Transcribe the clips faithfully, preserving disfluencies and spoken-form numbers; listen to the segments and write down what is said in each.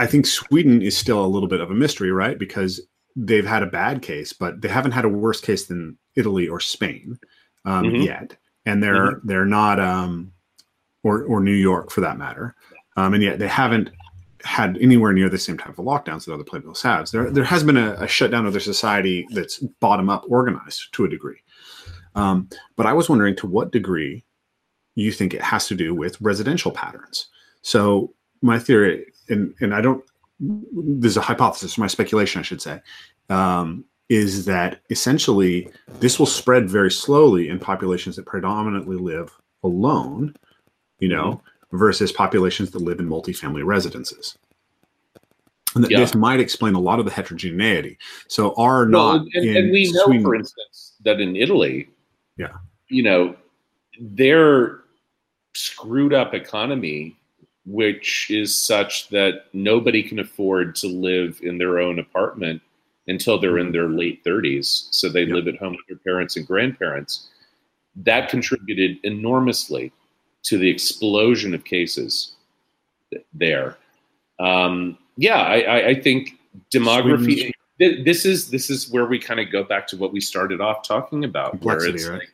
I think Sweden is still a little bit of a mystery, right? Because they've had a bad case, but they haven't had a worse case than Italy or Spain um, mm-hmm. yet. And they're mm-hmm. they're not, um, or or New York for that matter. Um, and yet they haven't had anywhere near the same type of lockdowns that other playbills have. There there has been a, a shutdown of their society that's bottom up organized to a degree. Um, but I was wondering to what degree you think it has to do with residential patterns. So my theory, and and I don't, there's a hypothesis, my speculation, I should say, um, is that essentially this will spread very slowly in populations that predominantly live alone, you know, versus populations that live in multifamily residences. And that yeah. this might explain a lot of the heterogeneity. So are well, not and, in and we know, Sweden, for instance, that in Italy, yeah, you know, their screwed up economy, which is such that nobody can afford to live in their own apartment until they're in their late thirties. So they yep. live at home with their parents and grandparents. That contributed enormously to the explosion of cases there. Um, yeah, I, I think demography, th- this is this is where we kind of go back to what we started off talking about. Complexity, where it's right? like,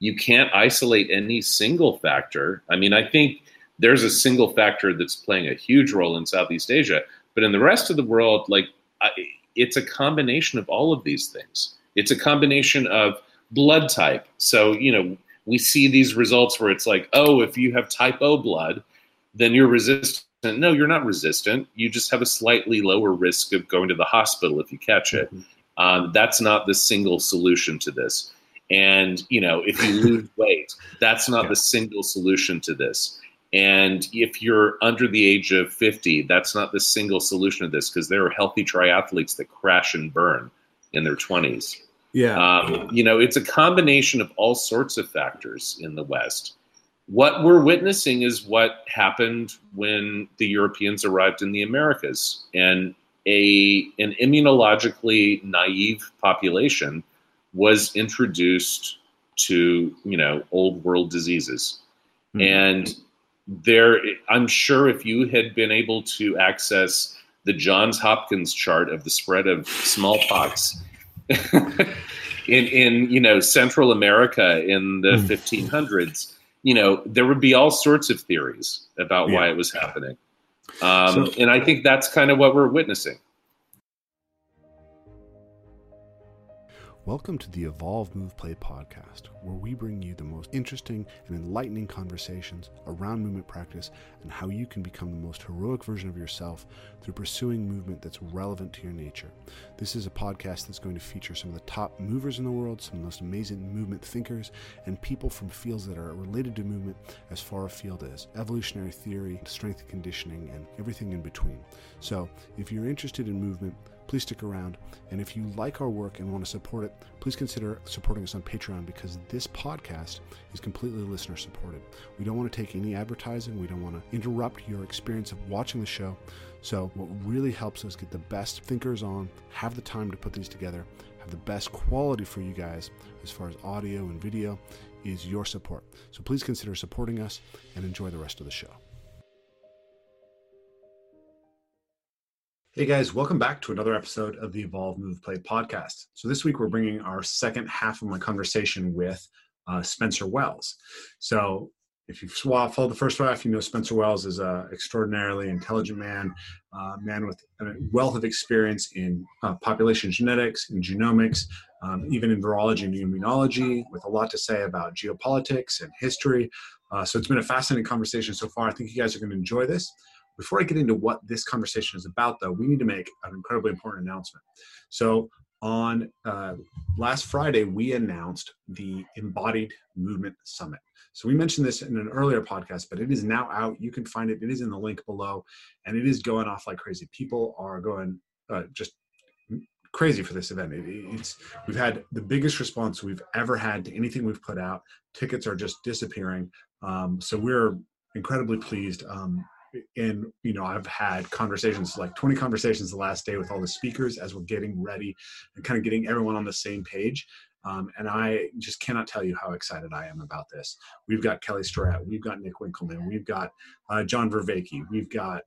you can't isolate any single factor. I mean, I think there's a single factor that's playing a huge role in Southeast Asia, but in the rest of the world, like I, it's a combination of all of these things. It's a combination of blood type. So, you know, we see these results where it's like, oh, if you have type O blood, then you're resistant. No, you're not resistant. You just have a slightly lower risk of going to the hospital if you catch it. Mm-hmm. Um, that's not the single solution to this. And, you know, if you lose weight, that's not yeah. the single solution to this. And if you're under the age of fifty, that's not the single solution to this, because there are healthy triathletes that crash and burn in their twenties. Yeah. Um, you know, it's a combination of all sorts of factors in the West. What we're witnessing is what happened when the Europeans arrived in the Americas, and a an immunologically naive population was introduced to, you know, old world diseases. Mm-hmm. And there, I'm sure if you had been able to access the Johns Hopkins chart of the spread of smallpox in, in, you know, Central America in the mm. fifteen hundreds, you know, there would be all sorts of theories about yeah. why it was happening. Um, so, and I think that's kind of what we're witnessing. Welcome to the Evolve Move Play podcast, where we bring you the most interesting and enlightening conversations around movement practice and how you can become the most heroic version of yourself through pursuing movement that's relevant to your nature. This is a podcast that's going to feature some of the top movers in the world, some of the most amazing movement thinkers, and people from fields that are related to movement as far afield as evolutionary theory, strength and conditioning, and everything in between. So if you're interested in movement, please stick around. And if you like our work and want to support it, please consider supporting us on Patreon, because this podcast is completely listener supported. We don't want to take any advertising. We don't want to interrupt your experience of watching the show. So what really helps us get the best thinkers on, have the time to put these together, have the best quality for you guys as far as audio and video, is your support. So please consider supporting us and enjoy the rest of the show. Hey guys, welcome back to another episode of the Evolve Move Play podcast. So this week we're bringing our second half of my conversation with uh, Spencer Wells. So if you've followed the first half, you know Spencer Wells is an extraordinarily intelligent man, uh, man with a wealth of experience in uh, population genetics, in genomics, um, even in virology and immunology, with a lot to say about geopolitics and history. Uh, so it's been a fascinating conversation so far. I think you guys are going to enjoy this. Before I get into what this conversation is about, though, we need to make an incredibly important announcement. So on uh, last Friday, we announced the Embodied Movement Summit. So we mentioned this in an earlier podcast, but it is now out. You can find it. It is in the link below, and it is going off like crazy. People are going uh, just crazy for this event. It, it's we've had the biggest response we've ever had to anything we've put out. Tickets are just disappearing. Um, so we're incredibly pleased. Um, And, you know, I've had conversations, like twenty conversations the last day with all the speakers as we're getting ready and kind of getting everyone on the same page. Um, and I just cannot tell you how excited I am about this. We've got Kelly Stratt. We've got Nick Winkleman. We've got uh, John Verveke. We've got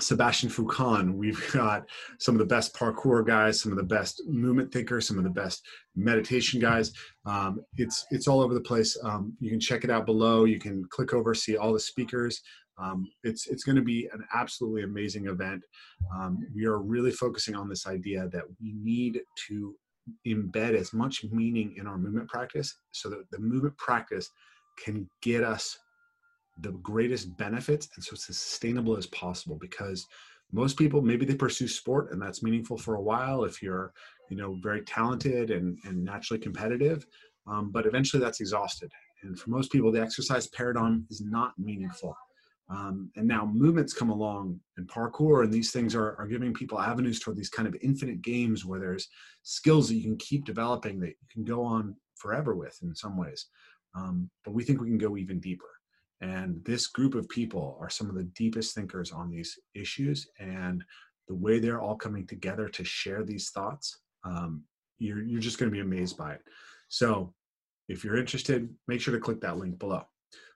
Sebastian Foucan. We've got some of the best parkour guys, some of the best movement thinkers, some of the best meditation guys. Um, it's, it's all over the place. Um, you can check it out below. You can click over, see all the speakers. Um, it's, it's going to be an absolutely amazing event. Um, we are really focusing on this idea that we need to embed as much meaning in our movement practice so that the movement practice can get us the greatest benefits and so sustainable as possible, because most people, maybe they pursue sport and that's meaningful for a while if you're, you know, very talented and, and naturally competitive, um, but eventually that's exhausted. And for most people, the exercise paradigm is not meaningful. Um, and now movement's come along and parkour, and these things are, are giving people avenues toward these kind of infinite games where there's skills that you can keep developing that you can go on forever with in some ways. Um, but we think we can go even deeper. And this group of people are some of the deepest thinkers on these issues, and the way they're all coming together to share these thoughts, um, you're, you're just going to be amazed by it. So if you're interested, make sure to click that link below.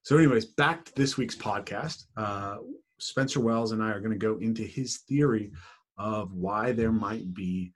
So anyways, back to this week's podcast. Uh, Spencer Wells and I are going to go into his theory of why there might be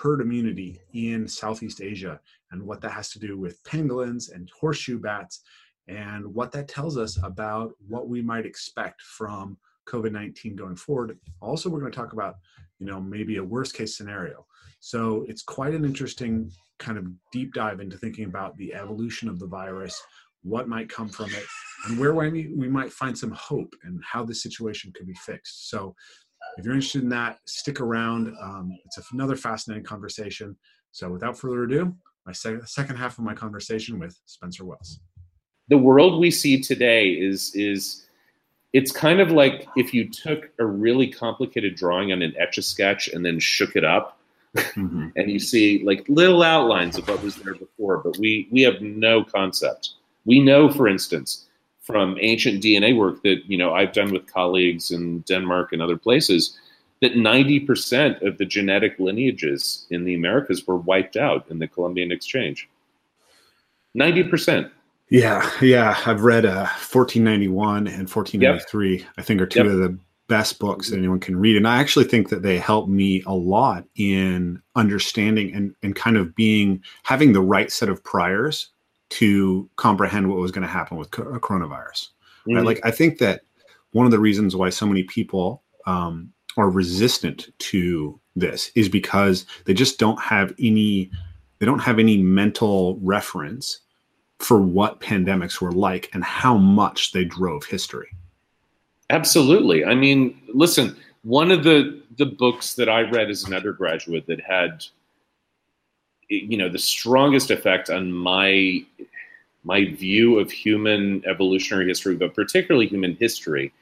herd immunity in Southeast Asia and what that has to do with pangolins and horseshoe bats, and what that tells us about what we might expect from COVID nineteen going forward. Also, we're going to talk about, you know, maybe a worst case scenario. So it's quite an interesting kind of deep dive into thinking about the evolution of the virus, what might come from it, and where we, we might find some hope and how the situation could be fixed. So if you're interested in that, stick around. Um, it's another fascinating conversation. So without further ado, my sec- second half of my conversation with Spencer Wells. The world we see today is, is it's kind of like if you took a really complicated drawing on an Etch-a-Sketch and then shook it up, mm-hmm. and you see like little outlines of what was there before, but we, we have no concept. We know, for instance, from ancient D N A work that, you know, I've done with colleagues in Denmark and other places, that ninety percent of the genetic lineages in the Americas were wiped out in the Columbian Exchange. ninety percent. Yeah, yeah. I've read uh, fourteen ninety-one and fourteen ninety-three, yep. I think are two yep. of the best books that anyone can read. And I actually think that they help me a lot in understanding and, and kind of being, having the right set of priors to comprehend what was going to happen with co- coronavirus. Mm-hmm. Right? Like, I think that one of the reasons why so many people um, are resistant to this is because they just don't have any, they don't have any mental reference for what pandemics were like and how much they drove history. Absolutely. I mean, listen, one of the, the books that I read as an undergraduate that had, you know, the strongest effect on my, my view of human evolutionary history, but particularly human history,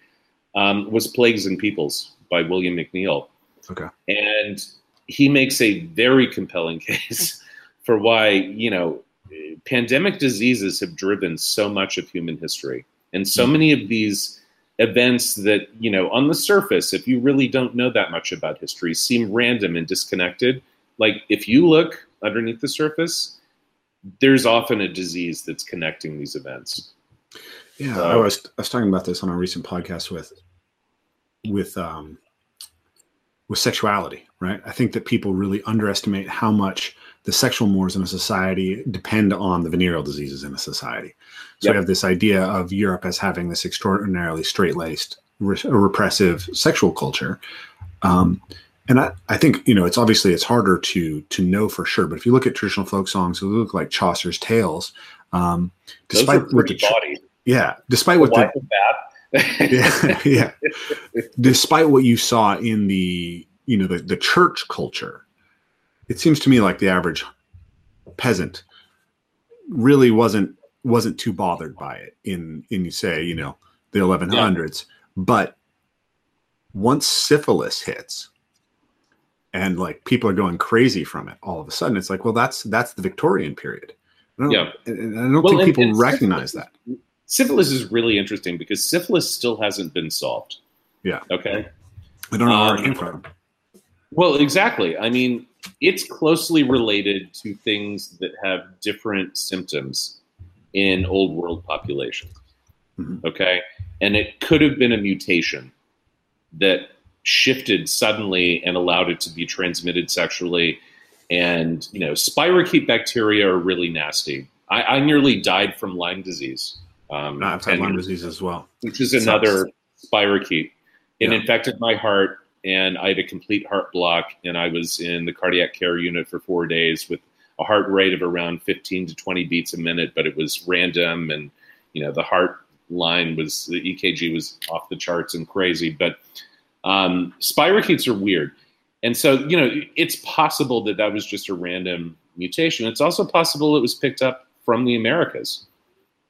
um, was Plagues and Peoples by William McNeill. Okay. And he makes a very compelling case for why, you know, pandemic diseases have driven so much of human history, and so many of these events that, you know, on the surface, if you really don't know that much about history, seem random and disconnected. Like, if you look underneath the surface, there's often a disease that's connecting these events. Yeah, so, I was I was talking about this on a recent podcast with with um, with sexuality, right? I think that people really underestimate how much the sexual mores in a society depend on the venereal diseases in a society. So yep. we have this idea of Europe as having this extraordinarily straight-laced, re- repressive sexual culture. Um, and I, I think, you know, it's obviously it's harder to to know for sure, but if you look at traditional folk songs, they look like Chaucer's Tales. Um, despite Those are pretty what the, body. Yeah, despite the what the... yeah, yeah. Despite what you saw in the, you know, the, the church culture, it seems to me like the average peasant really wasn't wasn't too bothered by it in, in you say, you know, the eleven hundreds. Yeah. But once syphilis hits and like people are going crazy from it, all of a sudden it's like, well, that's that's the Victorian period. I don't, yeah. And I don't well, think people and, and recognize syphilis, that. Syphilis is really interesting because syphilis still hasn't been solved. Yeah. Okay. I don't know um, where it came from. Well, exactly. I mean, it's closely related to things that have different symptoms in old world populations. Mm-hmm. Okay. And it could have been a mutation that shifted suddenly and allowed it to be transmitted sexually. And, you know, spirochete bacteria are really nasty. I, I nearly died from Lyme disease. Um, I've had Lyme disease as well. Which is it another sucks. Spirochete. It yeah. infected my heart, and I had a complete heart block, and I was in the cardiac care unit for four days with a heart rate of around fifteen to twenty beats a minute, but it was random, and, you know, the heart line was, the E K G was off the charts and crazy. But um, spirochetes are weird. And so, you know, it's possible that that was just a random mutation. It's also possible it was picked up from the Americas,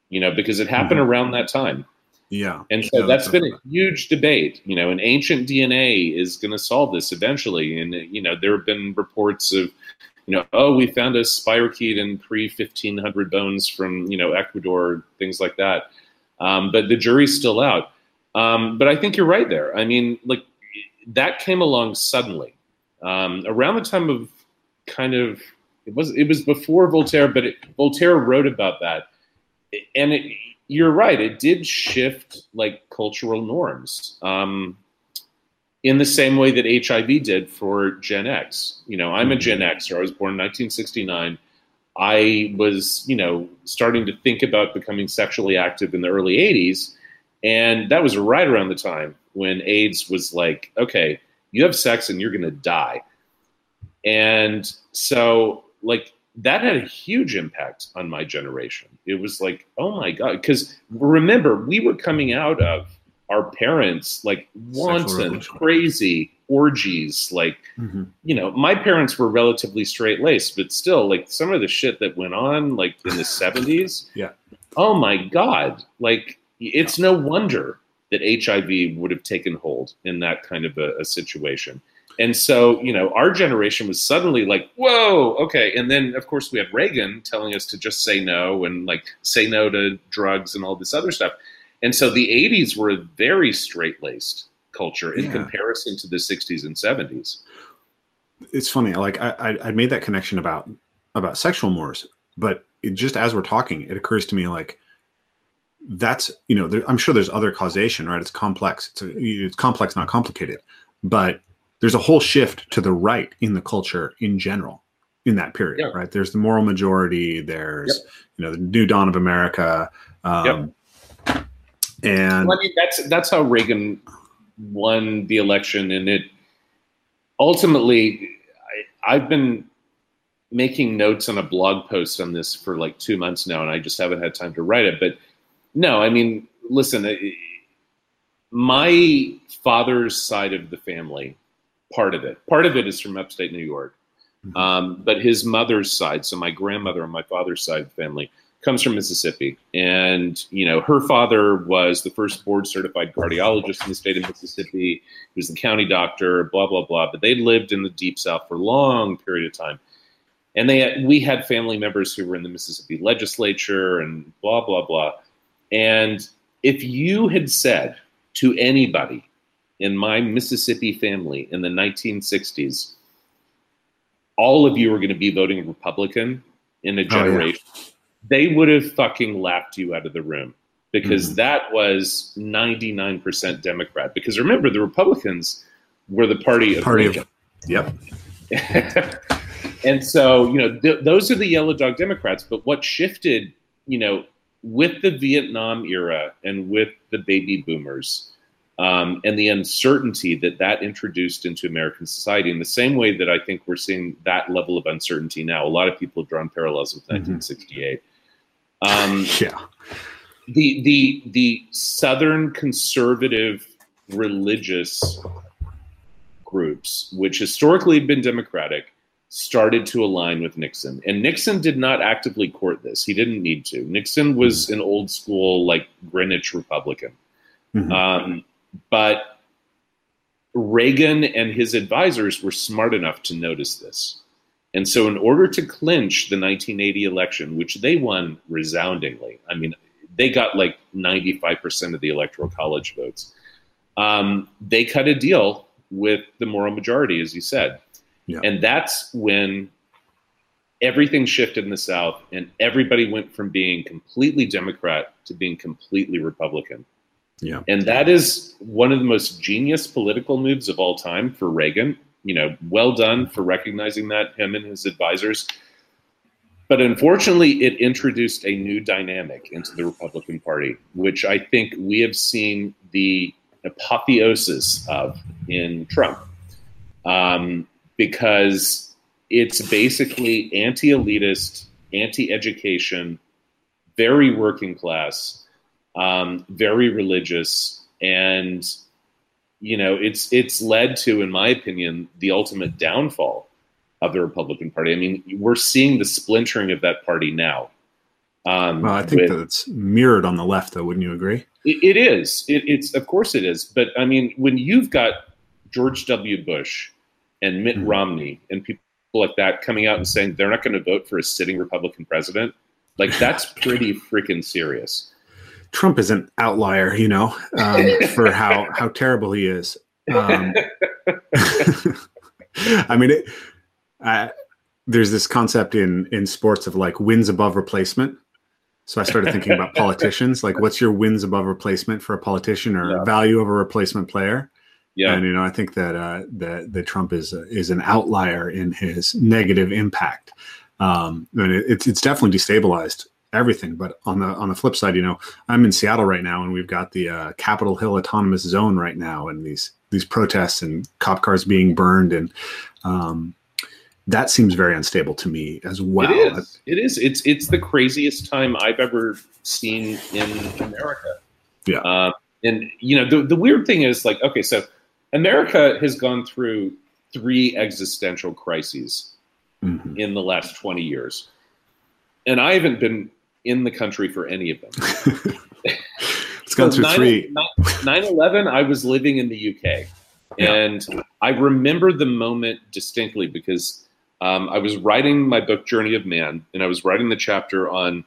you know, because it happened mm-hmm. around that time. Yeah. And so yeah, that's, that's been a huge debate, you know, and ancient D N A is going to solve this eventually. And, you know, there have been reports of, you know, oh, we found a spirochete in pre fifteen hundred bones from, you know, Ecuador, things like that. Um, but the jury's still out. Um, but I think you're right there. I mean, like, that came along suddenly. Um, around the time of kind of, it was it was before Voltaire, but it, Voltaire wrote about that. And it, you're right, it did shift, like, cultural norms um, in the same way that H I V did for Gen X. You know, I'm a Gen Xer. I was born in nineteen sixty-nine. I was, you know, starting to think about becoming sexually active in the early eighties. And that was right around the time when AIDS was like, okay, you have sex and you're going to die. And so, like, that had a huge impact on my generation. It was like, oh my God. Because remember, we were coming out of our parents, like, wanton, crazy orgies. Like, mm-hmm. you know, my parents were relatively straight-laced, but still, like, some of the shit that went on, like, in the seventies. Yeah. Oh my God. Like, it's no wonder that H I V would have taken hold in that kind of a, a situation. And so, you know, our generation was suddenly like, whoa, okay. And then, of course, we had Reagan telling us to just say no and, like, say no to drugs and all this other stuff. And so the eighties were a very straight-laced culture in yeah. comparison to the sixties and seventies. It's funny. Like, I, I made that connection about, about sexual mores, but it, just as we're talking, it occurs to me, like, that's, you know, there, I'm sure there's other causation, right? It's complex. It's, a, it's complex, not complicated. But there's a whole shift to the right in the culture in general in that period, yeah. right? There's the moral majority. There's, yep. you know, the new dawn of America. Um, yep. And well, I mean, that's that's how Reagan won the election. And it ultimately, I, I've been making notes on a blog post on this for like two months now, and I just haven't had time to write it. But no, I mean, listen, my father's side of the family, part of it, part of it is from upstate New York. Um, but his mother's side, so my grandmother on my father's side of the family, comes from Mississippi. And, you know, her father was the first board certified cardiologist in the state of Mississippi. He was the county doctor, blah, blah, blah. But they lived in the Deep South for a long period of time. And they we had family members who were in the Mississippi legislature and blah, blah, blah. And if you had said to anybody in my Mississippi family in the nineteen sixties, all of you were going to be voting Republican in a generation, oh, yeah. they would have fucking laughed you out of the room, because mm-hmm. that was ninety-nine percent Democrat. Because remember, the Republicans were the party of party Lincoln. Of, yep. And so, you know, th- those are the yellow dog Democrats. But what shifted, you know, with the Vietnam era and with the baby boomers um, and the uncertainty that that introduced into American society, in the same way that I think we're seeing that level of uncertainty now. A lot of people have drawn parallels with nineteen sixty-eight. Um, yeah. The, the, the Southern conservative religious groups, which historically have been Democratic, started to align with Nixon. And Nixon did not actively court this. He didn't need to. Nixon was an old school, like, Greenwich Republican. Mm-hmm. Um, but Reagan and his advisors were smart enough to notice this. And so in order to clinch the nineteen eighty election, which they won resoundingly, I mean, they got like ninety-five percent of the Electoral College votes. Um, they cut a deal with the moral majority, as you said. Yeah. And that's when everything shifted in the South, and everybody went from being completely Democrat to being completely Republican. Yeah. And that is one of the most genius political moves of all time for Reagan. You know, well done for recognizing that, him and his advisors. But unfortunately, it introduced a new dynamic into the Republican Party, which I think we have seen the apotheosis of in Trump, um, because it's basically anti-elitist, anti-education, very working class, um, very religious, and you know, it's it's led to, in my opinion, the ultimate downfall of the Republican Party. I mean, we're seeing the splintering of that party now. Um, well, I think with, that it's mirrored on the left, though. Wouldn't you agree? It, it is. It, it's of course it is. But I mean, when you've got George W. Bush and Mitt mm-hmm. Romney and people like that coming out and saying they're not going to vote for a sitting Republican president, like that's pretty freaking serious. Trump is an outlier, you know, um, for how, how terrible he is. Um, I mean, it, I, there's this concept in, in sports of like wins above replacement. So I started thinking about politicians, like what's your wins above replacement for a politician, or yeah. value of a replacement player? Yeah. And, you know, I think that, uh, that, that Trump is, uh, is an outlier in his negative impact. Um, and it, it's, it's definitely destabilized everything. But on the on the flip side, you know, I'm in Seattle right now, and we've got the uh, Capitol Hill autonomous zone right now, and these these protests and cop cars being burned, and um, that seems very unstable to me as well. It is. It is. It's it's the craziest time I've ever seen in America. Yeah. Uh, and you know, the the weird thing is, like, okay, so America has gone through three existential crises mm-hmm. in the last twenty years, and I haven't been in the country for any of them. It's gone through three. nine eleven, I was living in the U K. And yeah. I remember the moment distinctly because um, I was writing my book, Journey of Man, and I was writing the chapter on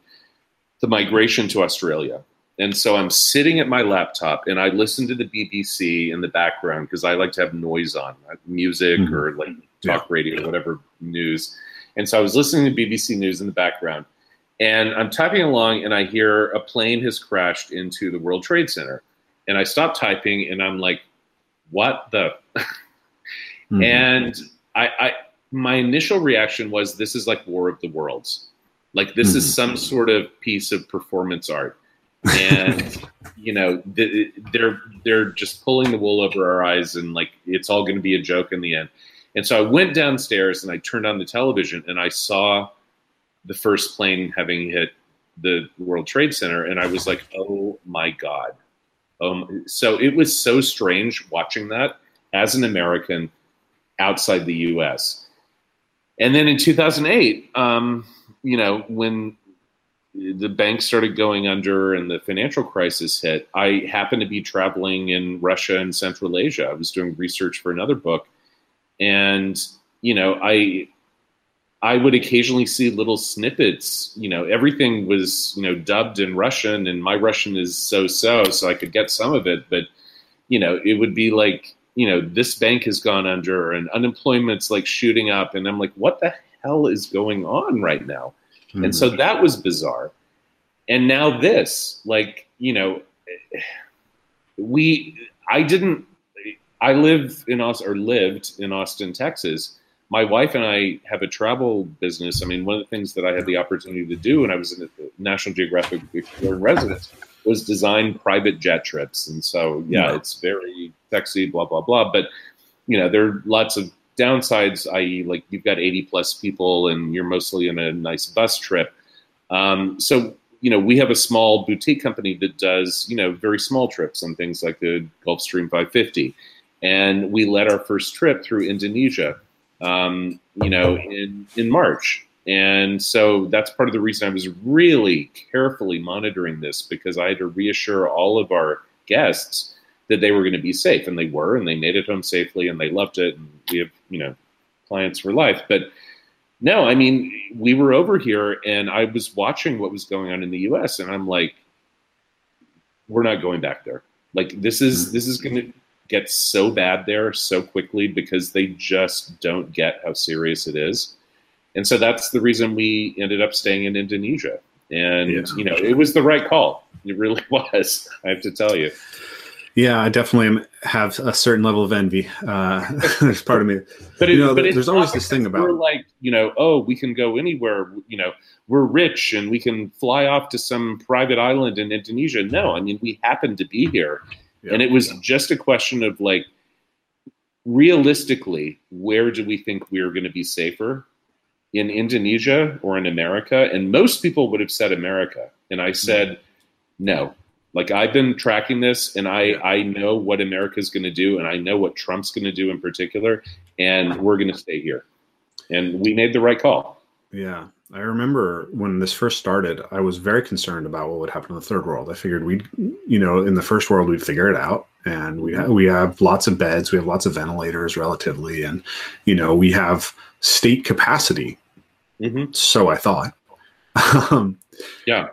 the migration to Australia. And so I'm sitting at my laptop, and I listen to the B B C in the background because I like to have noise on, like music mm-hmm. or like talk yeah. radio, or whatever news. And so I was listening to B B C News in the background. And I'm typing along, and I hear a plane has crashed into the World Trade Center. And I stop typing, and I'm like, what the? mm-hmm. And I, I, my initial reaction was, this is like War of the Worlds. Like, this mm-hmm. is some sort of piece of performance art. And, you know, th- they're they're just pulling the wool over our eyes, and, like, it's all going to be a joke in the end. And so I went downstairs, and I turned on the television, and I saw the first plane having hit the World Trade Center, and I was like, oh my God. Um, so it was so strange watching that as an American outside the U S. And then in two thousand eight, um, you know, when the banks started going under and the financial crisis hit, I happened to be traveling in Russia and Central Asia. I was doing research for another book, and, you know, I... I would occasionally see little snippets, you know, everything was, you know, dubbed in Russian, and my Russian is so-so, so I could get some of it. But, you know, it would be like, you know, this bank has gone under, and unemployment's like shooting up. And I'm like, what the hell is going on right now? Mm-hmm. And so that was bizarre. And now this, like, you know, we, I didn't, I live in Austin, or lived in Austin, Texas. My wife and I have a travel business. I mean, one of the things that I had the opportunity to do when I was in the National Geographic Explorer in residence was design private jet trips. And so, yeah, it's very sexy, blah, blah, blah. But, you know, there are lots of downsides, that is like you've got eighty plus people and you're mostly in a nice bus trip. Um, so, you know, we have a small boutique company that does, you know, very small trips on things like the Gulfstream five fifty. And we led our first trip through Indonesia. Um, you know, in, in March. And so that's part of the reason I was really carefully monitoring this, because I had to reassure all of our guests that they were going to be safe, and they were, and they made it home safely, and they loved it. And we have, you know, clients for life. But no, I mean, we were over here, and I was watching what was going on in the U S, and I'm like, we're not going back there. Like, this is, this is going to gets so bad there so quickly, because they just don't get how serious it is. And so that's the reason we ended up staying in Indonesia. And, yeah. you know, it was the right call. It really was, I have to tell you. Yeah, I definitely have a certain level of envy. Uh, there's part of me. But, it, you know, but there's always this thing about we're like, you know, oh, we can go anywhere. You know, we're rich and we can fly off to some private island in Indonesia. No, I mean, we happen to be here. Yeah. And it was yeah. just a question of like, realistically, where do we think we're going to be safer? In Indonesia or in America? And most people would have said America. And I said, no. Like, I've been tracking this, and I, I know what America's going to do, and I know what Trump's going to do in particular, and we're going to stay here. And we made the right call. Yeah. I remember when this first started, I was very concerned about what would happen in the third world. I figured we'd, you know, in the first world, we'd figure it out. And we ha- we have lots of beds. We have lots of ventilators, relatively. And, you know, we have state capacity. Mm-hmm. So I thought. um, yeah.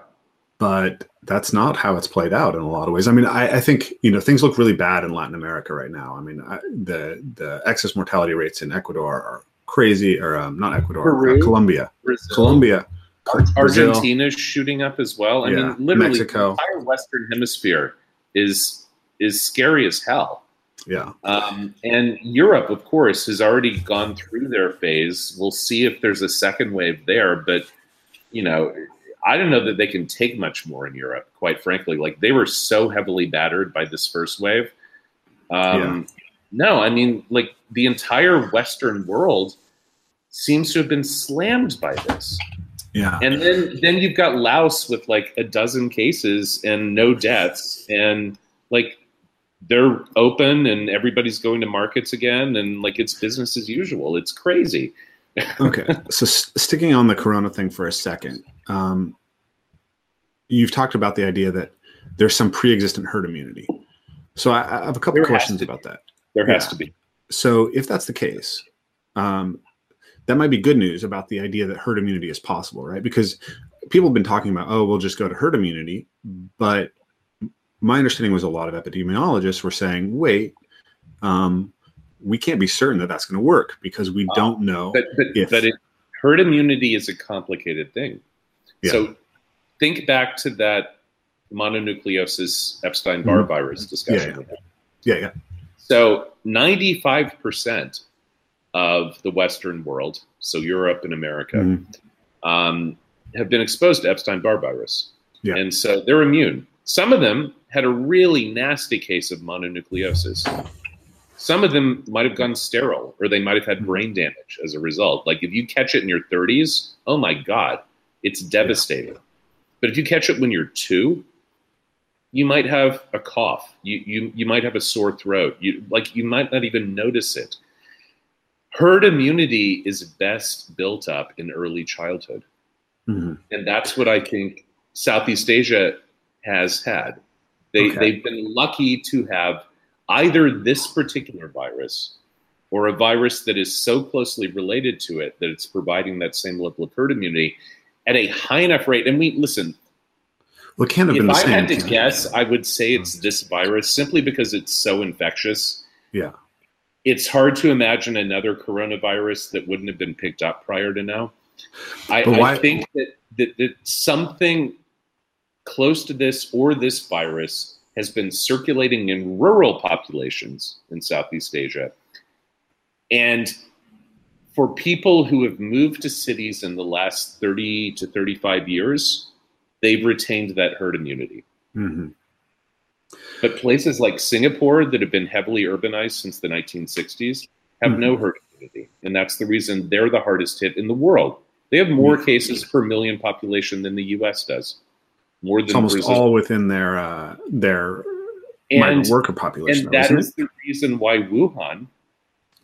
But that's not how it's played out in a lot of ways. I mean, I, I think, you know, things look really bad in Latin America right now. I mean, I, the the excess mortality rates in Ecuador are crazy, or um, not Ecuador, Peru, uh, Colombia. Brazil. Colombia. Brazil. Argentina's shooting up as well. I yeah. mean, literally, Mexico. The entire Western Hemisphere is is scary as hell. Yeah. Um, and Europe, of course, has already gone through their phase. We'll see if there's a second wave there. But, you know, I don't know that they can take much more in Europe, quite frankly. Like, they were so heavily battered by this first wave. Um, yeah. No, I mean, like, the entire Western world seems to have been slammed by this. Yeah. And then, then you've got Laos with, like, a dozen cases and no deaths. And, like, they're open and everybody's going to markets again. And like, it's business as usual. It's crazy. Okay. So s- sticking on the Corona thing for a second, um, you've talked about the idea that there's some pre-existent herd immunity. So I, I have a couple there questions about that. There has yeah. to be. So if that's the case, um, that might be good news about the idea that herd immunity is possible, right? Because people have been talking about, oh, we'll just go to herd immunity, but my understanding was a lot of epidemiologists were saying, wait, um, we can't be certain that that's going to work because we uh, don't know. But, but, if... but it, herd immunity is a complicated thing. Yeah. So think back to that mononucleosis Epstein-Barr mm-hmm. virus discussion. Yeah, yeah. yeah, yeah. So ninety-five percent of the Western world, so Europe and America, mm-hmm. um, have been exposed to Epstein-Barr virus. Yeah. And so they're immune. Some of them had a really nasty case of mononucleosis. Some of them might have gone sterile, or they might have had brain damage as a result. Like, if you catch it in your thirties, oh my God, it's devastating. Yeah. But if you catch it when you're two, you might have a cough. You you you might have a sore throat. You like you might not even notice it. Herd immunity is best built up in early childhood, mm-hmm. and that's what I think Southeast Asia has had. They, okay. They've been lucky to have either this particular virus or a virus that is so closely related to it that it's providing that same level of herd immunity at a high enough rate. And we, listen, well, it can't have if been the I same had to guess, I would say it's this virus simply because it's so infectious. Yeah. It's hard to imagine another coronavirus that wouldn't have been picked up prior to now. I, why- I think that, that, that something close to this or this virus has been circulating in rural populations in Southeast Asia. And for people who have moved to cities in the last thirty to thirty-five years, they've retained that herd immunity. Mm-hmm. But places like Singapore that have been heavily urbanized since the nineteen sixties have mm-hmm. no herd immunity. And that's the reason they're the hardest hit in the world. They have more mm-hmm. cases per million population than the U S does. More than it's almost Brazil. All within their uh, their and, migrant worker population. And though, that isn't is it? The reason why Wuhan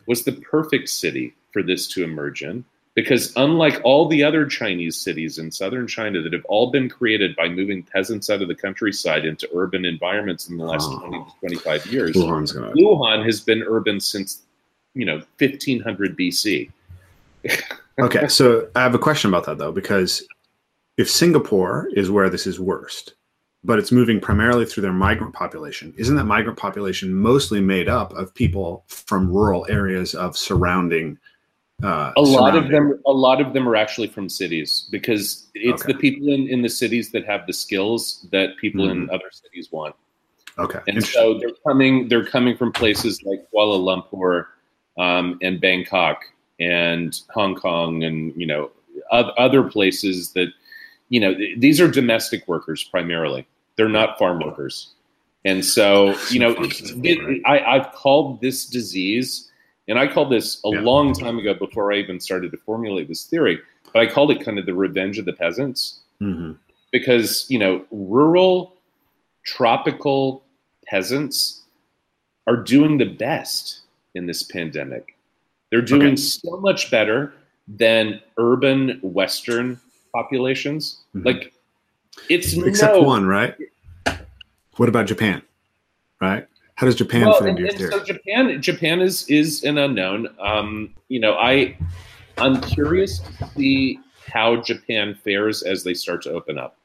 was the perfect city for this to emerge in, because unlike all the other Chinese cities in southern China that have all been created by moving peasants out of the countryside into urban environments in the last oh. twenty to twenty-five years, Wuhan's gonna... Wuhan has been urban since, you know, fifteen hundred B C. Okay, so I have a question about that, though, because... if Singapore is where this is worst, but it's moving primarily through their migrant population, isn't that migrant population mostly made up of people from rural areas of surrounding Uh, a lot of them, a lot of them are actually from cities, because it's okay. the people in, in the cities that have the skills that people mm-hmm. in other cities want. Okay, and so they're coming. They're coming from places like Kuala Lumpur, um, and Bangkok, and Hong Kong, and you know other places that, you know, th- these are domestic workers primarily. They're not farm workers, and so you know, it, I, I've called this disease. And I called this a yeah. long time ago, before I even started to formulate this theory, but I called it kind of the revenge of the peasants, mm-hmm. because, you know, rural, tropical peasants are doing the best in this pandemic. They're doing okay. so much better than urban Western populations. Mm-hmm. Like, it's Except no, one, right? What about Japan, right? How does Japan well, fit into your theory? So Japan, Japan is is an unknown. Um, you know, I I'm curious to see how Japan fares as they start to open up.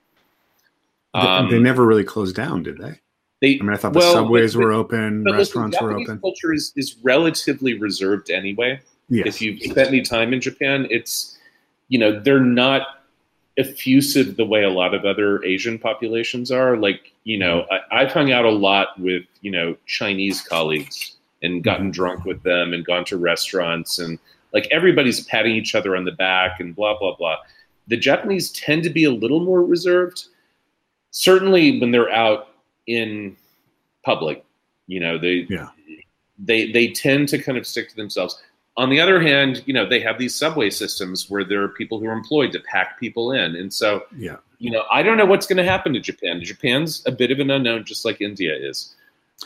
Um, they, they never really closed down, did they? They. I mean, I thought the well, subways but, were open, but restaurants listen, were open. Culture is is relatively reserved anyway. Yes. If you've spent any time in Japan, it's you know they're not effusive the way a lot of other Asian populations are. Like, you know, I, I've hung out a lot with, you know, Chinese colleagues and gotten drunk with them and gone to restaurants, and like everybody's patting each other on the back and blah, blah, blah. The Japanese tend to be a little more reserved, certainly when they're out in public, you know, they, yeah. they, they tend to kind of stick to themselves. On the other hand, you know, they have these subway systems where there are people who are employed to pack people in. And so, yeah. you know, I don't know what's going to happen to Japan. Japan's a bit of an unknown, just like India is.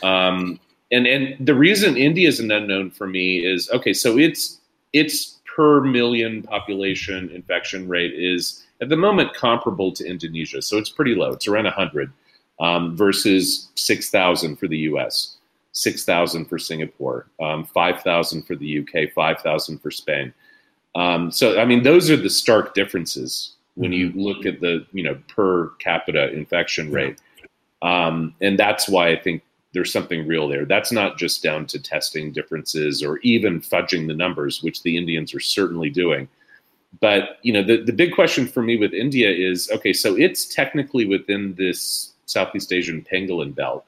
Um, and, and the reason India is an unknown for me is, okay, so it's, it's per million population infection rate is at the moment comparable to Indonesia. So it's pretty low. It's around one hundred um, versus six thousand for the U S, six thousand for Singapore, um, five thousand for the U K, five thousand for Spain. Um, so, I mean, those are the stark differences when you look at the, you know, per capita infection rate. Um, and that's why I think there's something real there. That's not just down to testing differences or even fudging the numbers, which the Indians are certainly doing. But, you know, the, the big question for me with India is, okay, so it's technically within this Southeast Asian pangolin belt.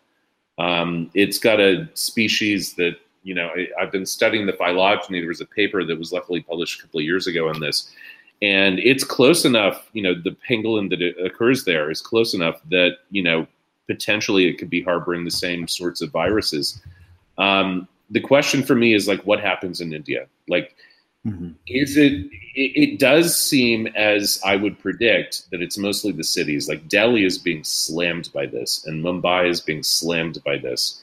Um, it's got a species that, you know, I, I've been studying the phylogeny. There was a paper that was luckily published a couple of years ago on this. And it's close enough, you know, the pangolin that occurs there is close enough that, you know, potentially it could be harboring the same sorts of viruses. Um, the question for me is, like, what happens in India? Like, mm-hmm. is it, it, it does seem, as I would predict, that it's mostly the cities. Like, Delhi is being slammed by this, and Mumbai is being slammed by this.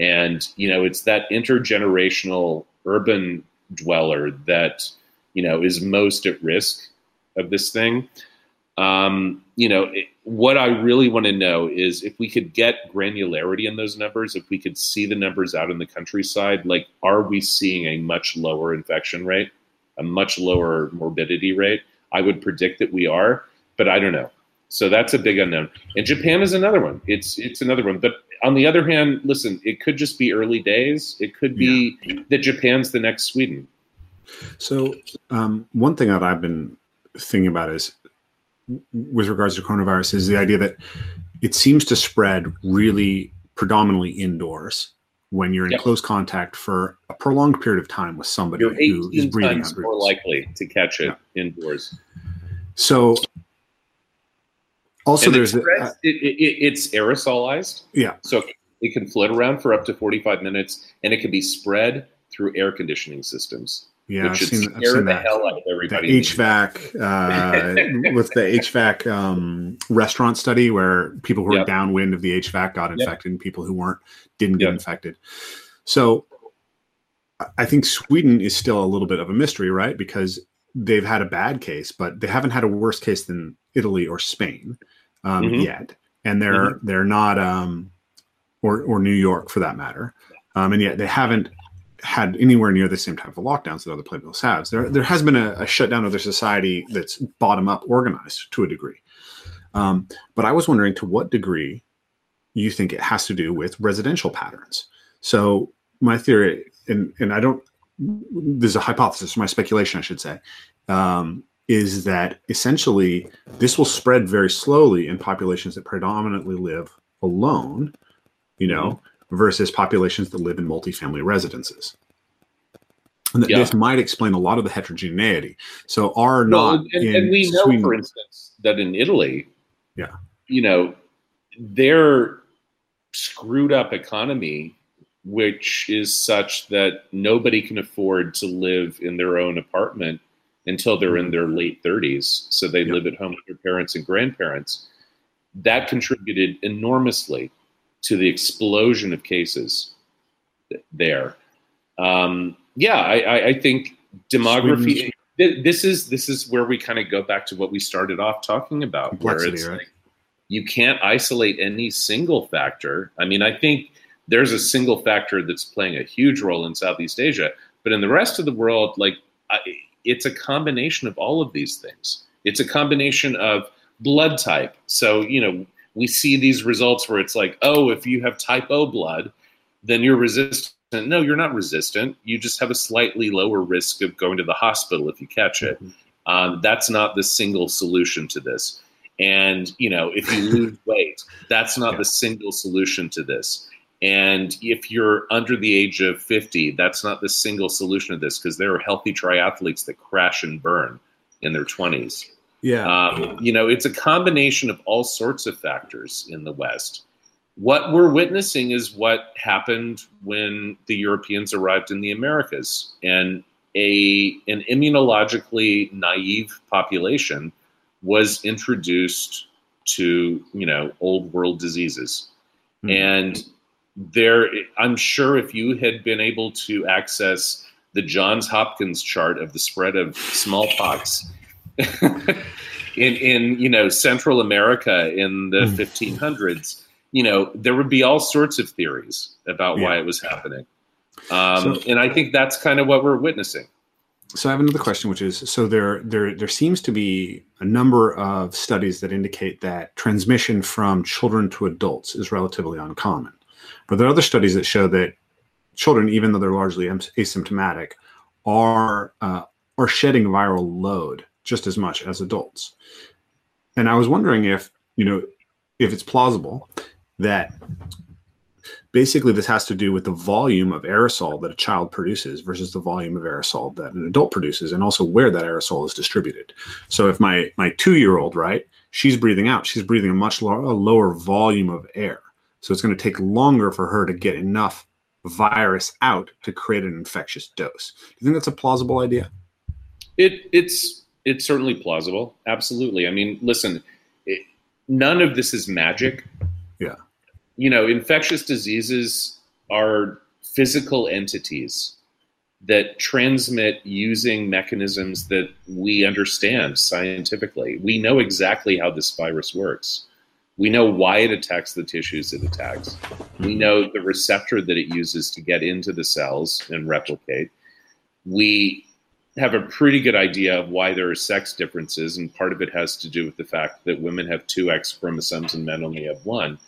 And, you know, it's that intergenerational urban dweller that, you know, is most at risk of this thing. Um, you know, it, what I really want to know is if we could get granularity in those numbers, if we could see the numbers out in the countryside, like, are we seeing a much lower infection rate? A much lower morbidity rate? I would predict that we are, but I don't know. So that's a big unknown. And Japan is another one. It's it's another one. But on the other hand, listen, it could just be early days. It could be yeah. that Japan's the next Sweden. So um, one thing that I've been thinking about is, with regards to coronavirus, is the idea that it seems to spread really predominantly indoors when you're in yep. close contact for a prolonged period of time with somebody who is breathing out. You're more likely to catch it yeah. indoors. So also and there's... Express, uh, it, it, it's aerosolized. Yeah. So it can float around for up to forty-five minutes, and it can be spread through air conditioning systems. Yeah, I've seen, I've seen the that. Hell out of everybody. The H V A C, uh, with the H V A C um, restaurant study, where people who yep. were downwind of the H V A C got infected, yep. and people who weren't didn't get yep. infected. So I think Sweden is still a little bit of a mystery, right? Because they've had a bad case, but they haven't had a worse case than Italy or Spain um, mm-hmm. yet, and they're mm-hmm. they're not, um, or or New York for that matter, um, and yet they haven't had anywhere near the same type of lockdowns that other places have. There there has been a, a shutdown of their society that's bottom-up organized to a degree. Um, but I was wondering to what degree you think it has to do with residential patterns. So my theory, and, and I don't this is a hypothesis, my speculation, I should say, um, is that essentially this will spread very slowly in populations that predominantly live alone, you know, versus populations that live in multifamily residences. And that yeah. this might explain a lot of the heterogeneity. So are well, not and, in and we know, Sweden, for instance, that in Italy, yeah, you know, their screwed up economy, which is such that nobody can afford to live in their own apartment until they're in their late thirties. So they yeah. live at home with their parents and grandparents. That contributed enormously to the explosion of cases there. Um, yeah, I, I think demography, th- this is this is where we kind of go back to what we started off talking about. Complexity, where it's right? like, you can't isolate any single factor. I mean, I think there's a single factor that's playing a huge role in Southeast Asia, but in the rest of the world, like I, it's a combination of all of these things. It's a combination of blood type. So, you know, we see these results where it's like, oh, if you have type O blood, then you're resistant. No, you're not resistant. You just have a slightly lower risk of going to the hospital if you catch it. Mm-hmm. Um, that's not the single solution to this. And, you know, if you lose weight, that's not yeah. the single solution to this. And if you're under the age of fifty, that's not the single solution to this, because there are healthy triathletes that crash and burn in their twenties. Yeah, um, you know, it's a combination of all sorts of factors in the West. What we're witnessing is what happened when the Europeans arrived in the Americas, and a an immunologically naive population was introduced to, you know, old world diseases. Mm-hmm. And there, I'm sure if you had been able to access the Johns Hopkins chart of the spread of smallpox in, in, you know, Central America in the fifteen hundreds, you know, there would be all sorts of theories about yeah. why it was happening. Um, so, and I think that's kind of what we're witnessing. So I have another question, which is, so there, there, there seems to be a number of studies that indicate that transmission from children to adults is relatively uncommon. But there are other studies that show that children, even though they're largely asymptomatic, are uh, are shedding viral load just as much as adults. And I was wondering if, you know, if it's plausible that basically this has to do with the volume of aerosol that a child produces versus the volume of aerosol that an adult produces, and also where that aerosol is distributed. So if my my two-year-old, right, she's breathing out, she's breathing a much lo- a lower volume of air. So it's going to take longer for her to get enough virus out to create an infectious dose. Do you think that's a plausible idea? It, it's it's certainly plausible. Absolutely. I mean, listen, it, none of this is magic. Yeah. You know, infectious diseases are physical entities that transmit using mechanisms that we understand scientifically. We know exactly how this virus works. We know why it attacks the tissues it attacks. We know the receptor that it uses to get into the cells and replicate. We have a pretty good idea of why there are sex differences, and part of it has to do with the fact that women have two X chromosomes and men only have one.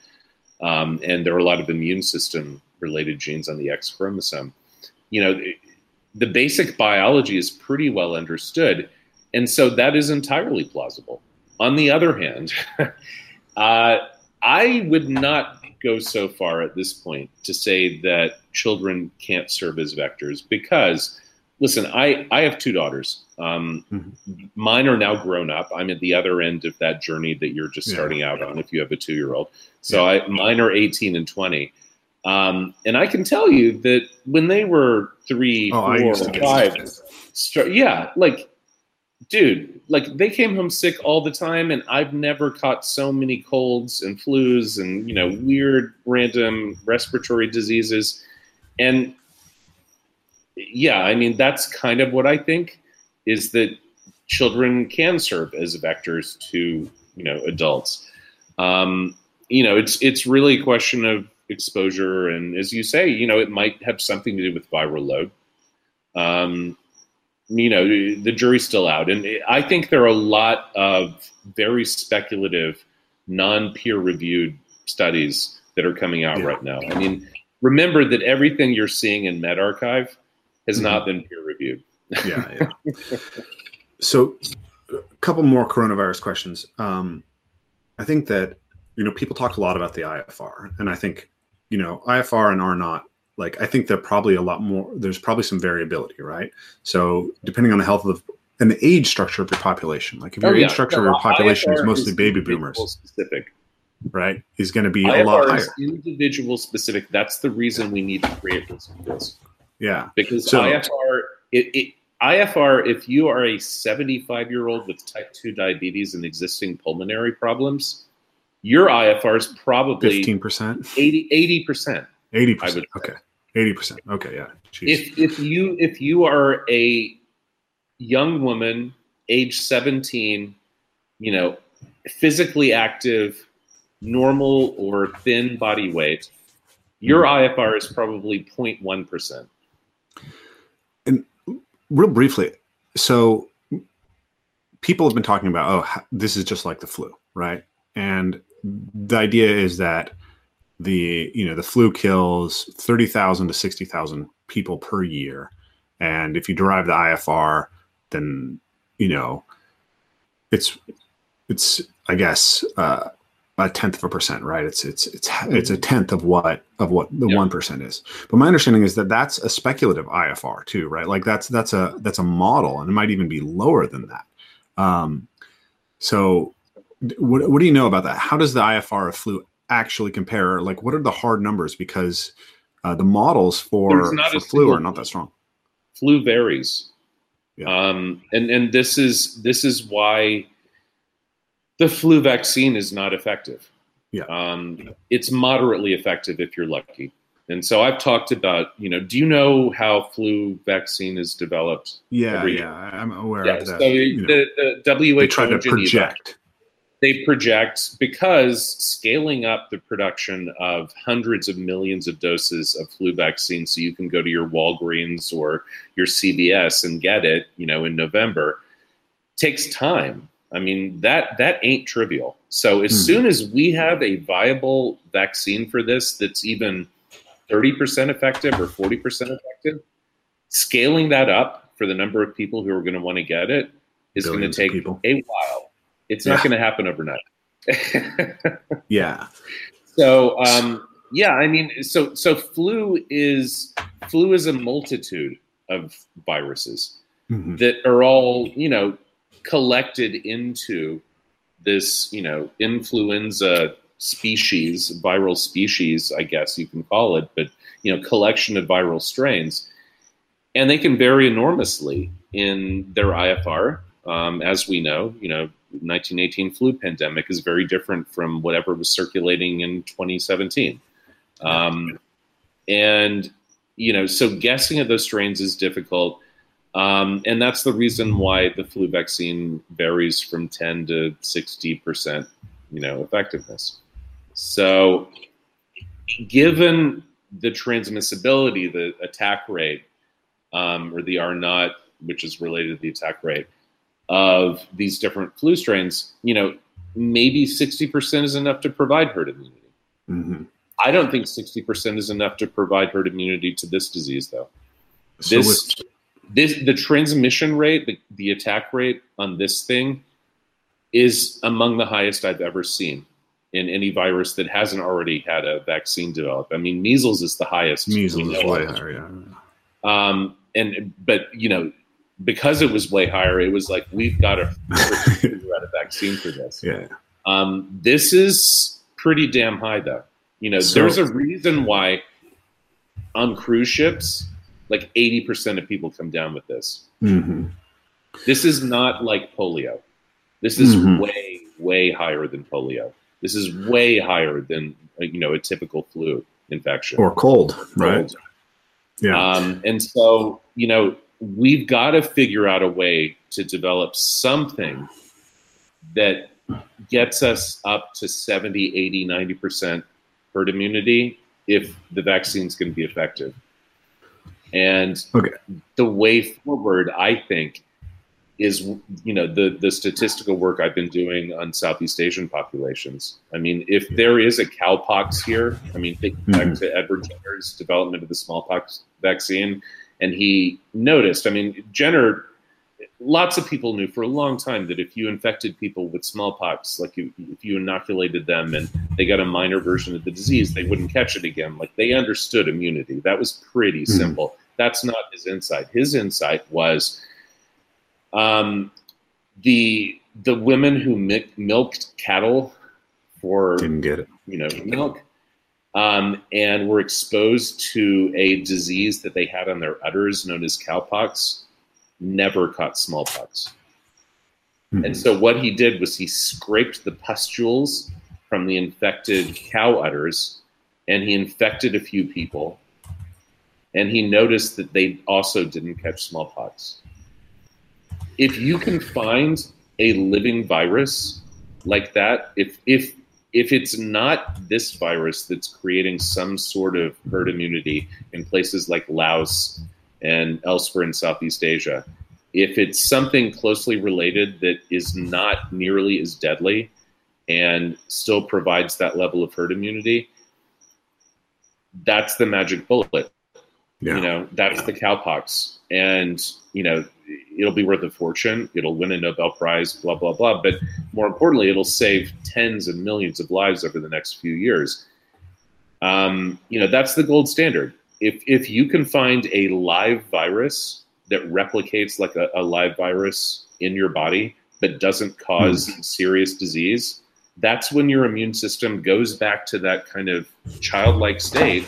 Um, and there are a lot of immune system-related genes on the X chromosome. You know, the basic biology is pretty well understood, and so that is entirely plausible. On the other hand, Uh, I would not go so far at this point to say that children can't serve as vectors, because, listen, I, I have two daughters. Um, mm-hmm. Mine are now grown up. I'm at the other end of that journey that you're just yeah. starting out on if you have a two-year-old. So yeah. I, mine are eighteen and twenty. Um, and I can tell you that when they were three, oh, four, five, start, yeah, like, dude, like they came home sick all the time, and I've never caught so many colds and flus and, you know, weird random respiratory diseases. And yeah, I mean, that's kind of what I think, is that children can serve as vectors to, you know, adults. Um, you know, it's, it's really a question of exposure. And as you say, you know, it might have something to do with viral load. Um, You know, the jury's still out. And I think there are a lot of very speculative, non-peer-reviewed studies that are coming out yeah. right now. I mean, remember that everything you're seeing in MedArchive has mm-hmm. not been peer reviewed. Yeah, yeah. So a couple more coronavirus questions. Um, I think that, you know, people talk a lot about the I F R, and I think, you know, I F R and R naught, like, I think they're probably a lot more, there's probably some variability, right? So depending on the health of, and the age structure of your population, like if your oh, yeah. age structure no, of your population I F R is mostly is baby boomers, specific, right, is going to be I F R a lot higher. Is individual specific. That's the reason we need to create this. this. Yeah. Because so, I F R, it, it, I F R, if you are a seventy-five-year-old with type two diabetes and existing pulmonary problems, your I F R is probably fifteen percent, eighty percent. eighty percent. Okay. eighty percent. Okay. Yeah. Jeez. If if you if you are a young woman, age seventeen, you know, physically active, normal or thin body weight, your mm-hmm. I F R is probably zero point one percent. And real briefly, so people have been talking about, oh, this is just like the flu, right? And the idea is that the, you know, the flu kills thirty thousand to sixty thousand people per year. And if you derive the I F R, then, you know, it's, it's, I guess, uh, a tenth of a percent, right? It's, it's, it's, it's a tenth of what, of what the yeah. one percent is. But my understanding is that that's a speculative I F R too, right? Like that's, that's a, that's a model, and it might even be lower than that. Um, so what, what do you know about that? How does the I F R of flu actually compare? Like, what are the hard numbers? Because uh, the models for, for flu are not that strong. Flu varies. Yeah. Um, and, and this is, this is why the flu vaccine is not effective. Yeah. Um, yeah. It's moderately effective if you're lucky. And so I've talked about, you know, do you know how flu vaccine is developed? Yeah. Every yeah. Year? I'm aware yeah, of that. So you the, know, the, the W H O, they try to Geneva, project. They project because scaling up the production of hundreds of millions of doses of flu vaccine, so you can go to your Walgreens or your C V S and get it, you know, in November, takes time. I mean, that that ain't trivial. So as mm-hmm. soon as we have a viable vaccine for this that's even thirty percent effective or forty percent effective, scaling that up for the number of people who are going to want to get it is going to take a while. It's not yeah. going to happen overnight. yeah. So, um, yeah, I mean, so so flu is flu is a multitude of viruses mm-hmm. that are all, you know, collected into this, you know, influenza species, viral species, I guess you can call it, but, you know, collection of viral strains. And they can vary enormously in their I F R, um, as we know, you know, nineteen eighteen flu pandemic is very different from whatever was circulating in twenty seventeen. Um, and, you know, so guessing at those strains is difficult. Um, and that's the reason why the flu vaccine varies from ten to sixty percent, you know, effectiveness. So given the transmissibility, the attack rate, um, or the R naught, which is related to the attack rate, of these different flu strains, you know, maybe sixty percent is enough to provide herd immunity. Mm-hmm. I don't think sixty percent is enough to provide herd immunity to this disease, though. So this, with- this, the transmission rate, the, the attack rate on this thing is among the highest I've ever seen in any virus that hasn't already had a vaccine developed. I mean, measles is the highest. Measles is way higher, yeah. Um, and, but, you know, because it was way higher, it was like, we've got to figure out a vaccine for this. Yeah. Um, this is pretty damn high, though. You know, so, there's a reason why on cruise ships, like eighty percent of people come down with this. Mm-hmm. This is not like polio. This is mm-hmm. way, way higher than polio. This is way higher than, you know, a typical flu infection. Or cold, or cold. Right? Yeah. Um, and so, you know, we've got to figure out a way to develop something that gets us up to seventy, eighty, ninety percent herd immunity if the vaccine's going to be effective. And okay. the way forward, I think, is, you know, the, the statistical work I've been doing on Southeast Asian populations. I mean, if there is a cowpox here, I mean, think back mm-hmm. to Edward Jenner's development of the smallpox vaccine, And he noticed, I mean, Jenner, lots of people knew for a long time that if you infected people with smallpox, like you, if you inoculated them and they got a minor version of the disease, they wouldn't catch it again. Like, they understood immunity. That was pretty mm-hmm. simple. That's not his insight. His insight was um, the the women who mi- milked cattle for, didn't get it. you know, milk um, and were exposed to a disease that they had on their udders known as cowpox never caught smallpox. Mm-hmm. And so what he did was he scraped the pustules from the infected cow udders, and he infected a few people, and he noticed that they also didn't catch smallpox. If you can find a living virus like that, if if if it's not this virus that's creating some sort of herd immunity in places like Laos and elsewhere in Southeast Asia, if it's something closely related that is not nearly as deadly and still provides that level of herd immunity, that's the magic bullet. Yeah. You know, that's yeah. the cowpox. And, you know, it'll be worth a fortune. It'll win a Nobel Prize, blah, blah, blah. But more importantly, it'll save tens of millions of lives over the next few years. Um, you know, that's the gold standard. If if you can find a live virus that replicates like a, a live virus in your body, but doesn't cause mm. serious disease, that's when your immune system goes back to that kind of childlike state.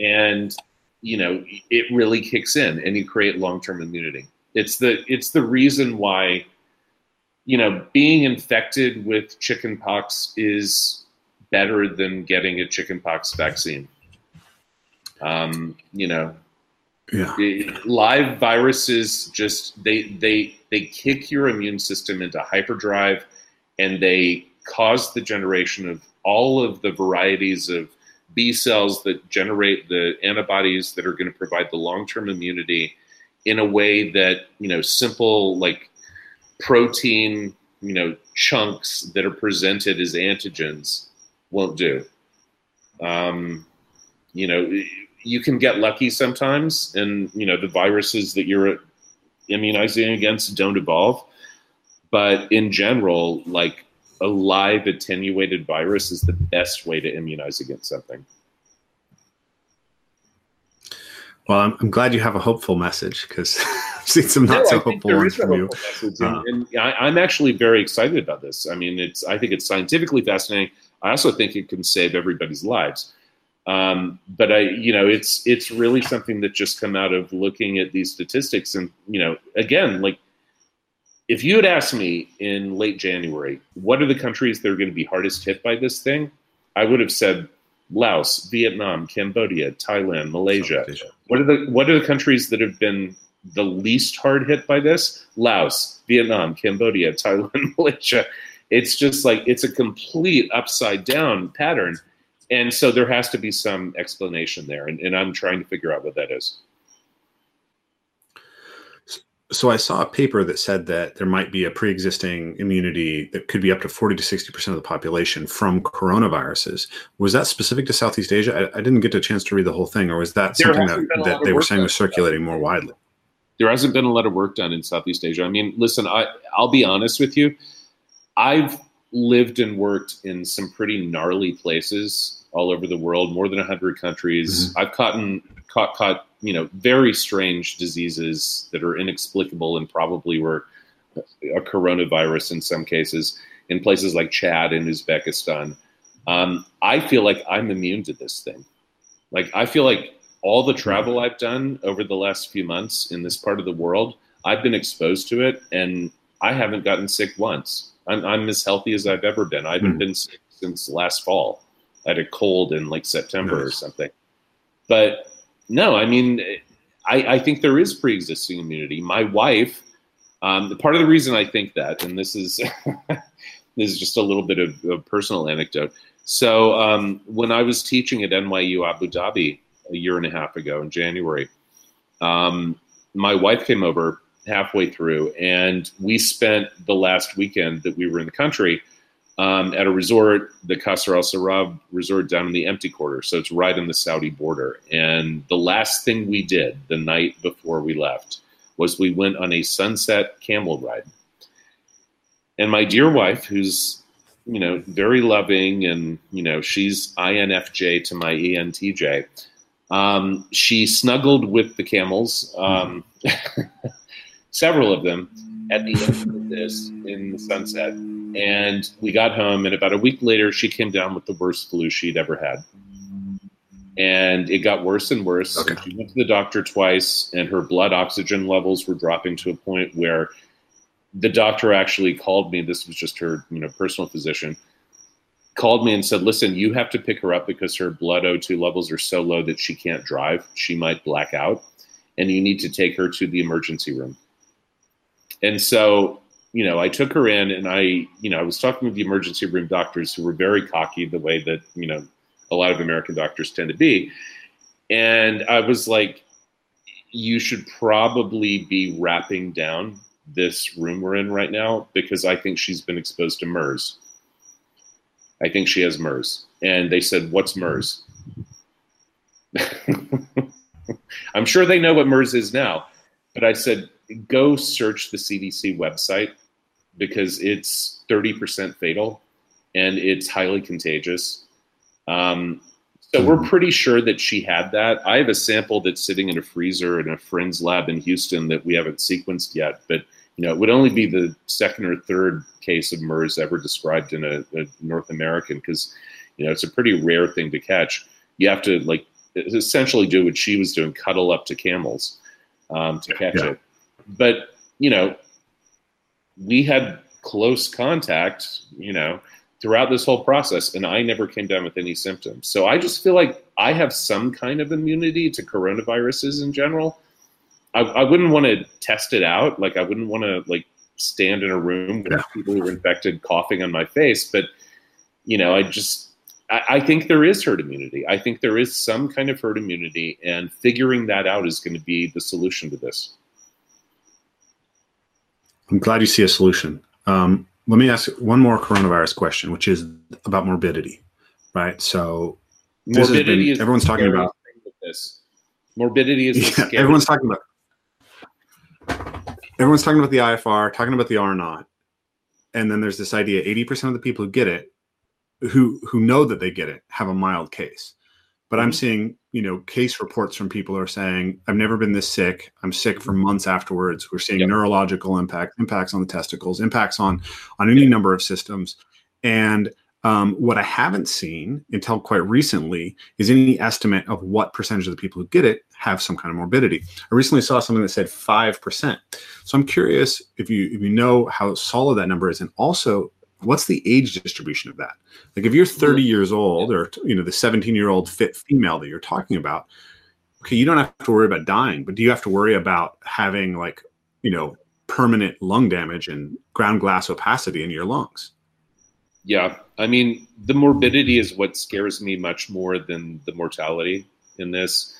And you know, it really kicks in, and you create long-term immunity. It's the it's the reason why, you know, being infected with chickenpox is better than getting a chickenpox vaccine. Um, you know, yeah. it, live viruses just they they they kick your immune system into hyperdrive, and they cause the generation of all of the varieties of B cells that generate the antibodies that are going to provide the long-term immunity in a way that, you know, simple like protein, you know, chunks that are presented as antigens won't do. Um, you know, you can get lucky sometimes, and, you know, the viruses that you're immunizing against don't evolve. But in general, like, a live attenuated virus is the best way to immunize against something. Well, I'm, I'm glad you have a hopeful message, because I've seen some not no, so hopeful ones from you. Uh, and, and I, I'm actually very excited about this. I mean, it's I think it's scientifically fascinating. I also think it can save everybody's lives. Um, but I, you know, it's it's really something that just come out of looking at these statistics, and, you know, again, like, if you had asked me in late January, what are the countries that are going to be hardest hit by this thing? I would have said Laos, Vietnam, Cambodia, Thailand, Malaysia. What are the what are the countries that have been the least hard hit by this? Laos, Vietnam, Cambodia, Thailand, Malaysia. It's just like, it's a complete upside down pattern. And so there has to be some explanation there. And, and I'm trying to figure out what that is. So I saw a paper that said that there might be a pre-existing immunity that could be up to forty to sixty percent of the population from coronaviruses. Was that specific to Southeast Asia? I, I didn't get a chance to read the whole thing, or was that there something that, that they were saying was circulating more widely? There hasn't been a lot of work done in Southeast Asia. I mean, listen, I, I'll be honest with you. I've lived and worked in some pretty gnarly places all over the world, more than one hundred countries. Mm-hmm. I've caught in, caught, caught, you know, very strange diseases that are inexplicable and probably were a coronavirus in some cases in places like Chad and Uzbekistan. Um, I feel like I'm immune to this thing. Like, I feel like all the travel I've done over the last few months in this part of the world, I've been exposed to it, and I haven't gotten sick once. I'm, I'm as healthy as I've ever been. I haven't mm-hmm. been sick since last fall. I had a cold in like September nice. or something. But no, I mean, I, I think there is pre-existing immunity. My wife, um, the part of the reason I think that, and this is this is just a little bit of a personal anecdote. So um, when I was teaching at N Y U Abu Dhabi a year and a half ago in January, um, my wife came over halfway through, and we spent the last weekend that we were in the country um, at a resort, the Qasr al-Sarab resort down in the empty quarter. So it's right on the Saudi border. And the last thing we did the night before we left was we went on a sunset camel ride. And my dear wife, who's, you know, very loving and, you know, she's I N F J to my E N T J. Um, she snuggled with the camels, um, several of them, at the end of this in the sunset. And we got home, and about a week later, she came down with the worst flu she'd ever had. And it got worse and worse. Okay. And she went to the doctor twice, and her blood oxygen levels were dropping to a point where the doctor actually called me. This was just her, you know, personal physician. Called me and said, listen, you have to pick her up because her blood O two levels are so low that she can't drive. She might black out, and you need to take her to the emergency room. And so, you know, I took her in, and I, you know, I was talking with the emergency room doctors who were very cocky, the way that, you know, a lot of American doctors tend to be. And I was like, you should probably be wrapping down this room we're in right now, because I think she's been exposed to MERS. I think she has MERS. And they said, what's MERS? I'm sure they know what MERS is now. But I said, go search the C D C website, because it's thirty percent fatal and it's highly contagious. Um, so we're pretty sure that she had that. I have a sample that's sitting in a freezer in a friend's lab in Houston that we haven't sequenced yet, but you know, it would only be the second or third case of MERS ever described in a, a North American, because, you know, it's a pretty rare thing to catch. You have to, like, essentially do what she was doing, cuddle up to camels um, to catch yeah. it. But, you know, we had close contact, you know, throughout this whole process, and I never came down with any symptoms. So I just feel like I have some kind of immunity to coronaviruses in general. I, I wouldn't want to test it out. Like, I wouldn't want to, like, stand in a room with yeah. people who are infected coughing on my face. But, you know, I just, I, I think there is herd immunity. I think there is some kind of herd immunity, and figuring that out is going to be the solution to this. I'm glad you see a solution. Um, let me ask one more coronavirus question, which is about morbidity, right? So this morbidity has been, is everyone's talking about this. Morbidity is yeah, everyone's talking about. Everyone's talking about the I F R, talking about the R naught, and then there's this idea: eighty percent of the people who get it, who who know that they get it, have a mild case. But I'm seeing, you know, case reports from people who are saying, "I've never been this sick. I'm sick for months afterwards." We're seeing yep. neurological impact, impacts on the testicles, impacts on on any yep. number of systems, and. Um, what I haven't seen until quite recently is any estimate of what percentage of the people who get it have some kind of morbidity. I recently saw something that said five percent. So I'm curious if you if you know how solid that number is, and also what's the age distribution of that? Like, if you're thirty years old, or, you know, the seventeen-year-old fit female that you're talking about, okay, you don't have to worry about dying, but do you have to worry about having, like, you know, permanent lung damage and ground glass opacity in your lungs? Yeah, I mean, the morbidity is what scares me much more than the mortality in this.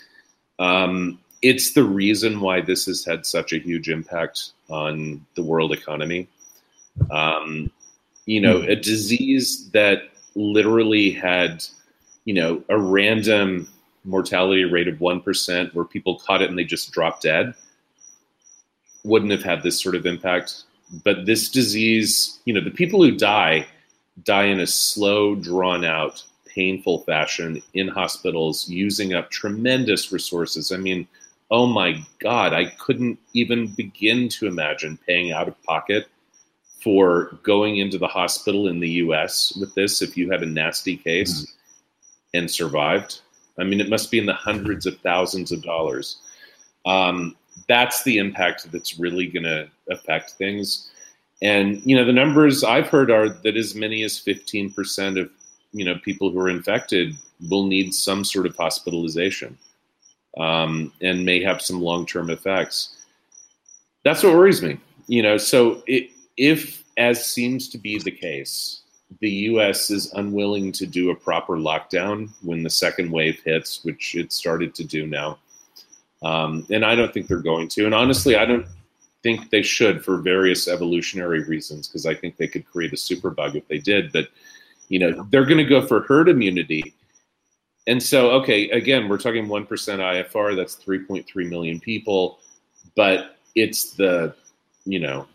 Um, it's the reason why this has had such a huge impact on the world economy. Um, you know, a disease that literally had, you know, a random mortality rate of one percent where people caught it and they just dropped dead wouldn't have had this sort of impact. But this disease, you know, the people who die... die in a slow, drawn-out, painful fashion in hospitals, using up tremendous resources. I mean, oh my God, I couldn't even begin to imagine paying out of pocket for going into the hospital in the U S with this if you had a nasty case mm-hmm. and survived. I mean, it must be in the hundreds of thousands of dollars. Um, that's the impact that's really going to affect things. And, you know, the numbers I've heard are that as many as fifteen percent of, you know, people who are infected will need some sort of hospitalization um, and may have some long-term effects. That's what worries me, you know. So it, if, as seems to be the case, the U S is unwilling to do a proper lockdown when the second wave hits, which it started to do now, um, and I don't think they're going to. And honestly, I don't think they should for various evolutionary reasons, because I think they could create a superbug if they did. But, you know, they're going to go for herd immunity. And so, okay, again, we're talking one percent I F R. That's three point three million people. But it's the, you know,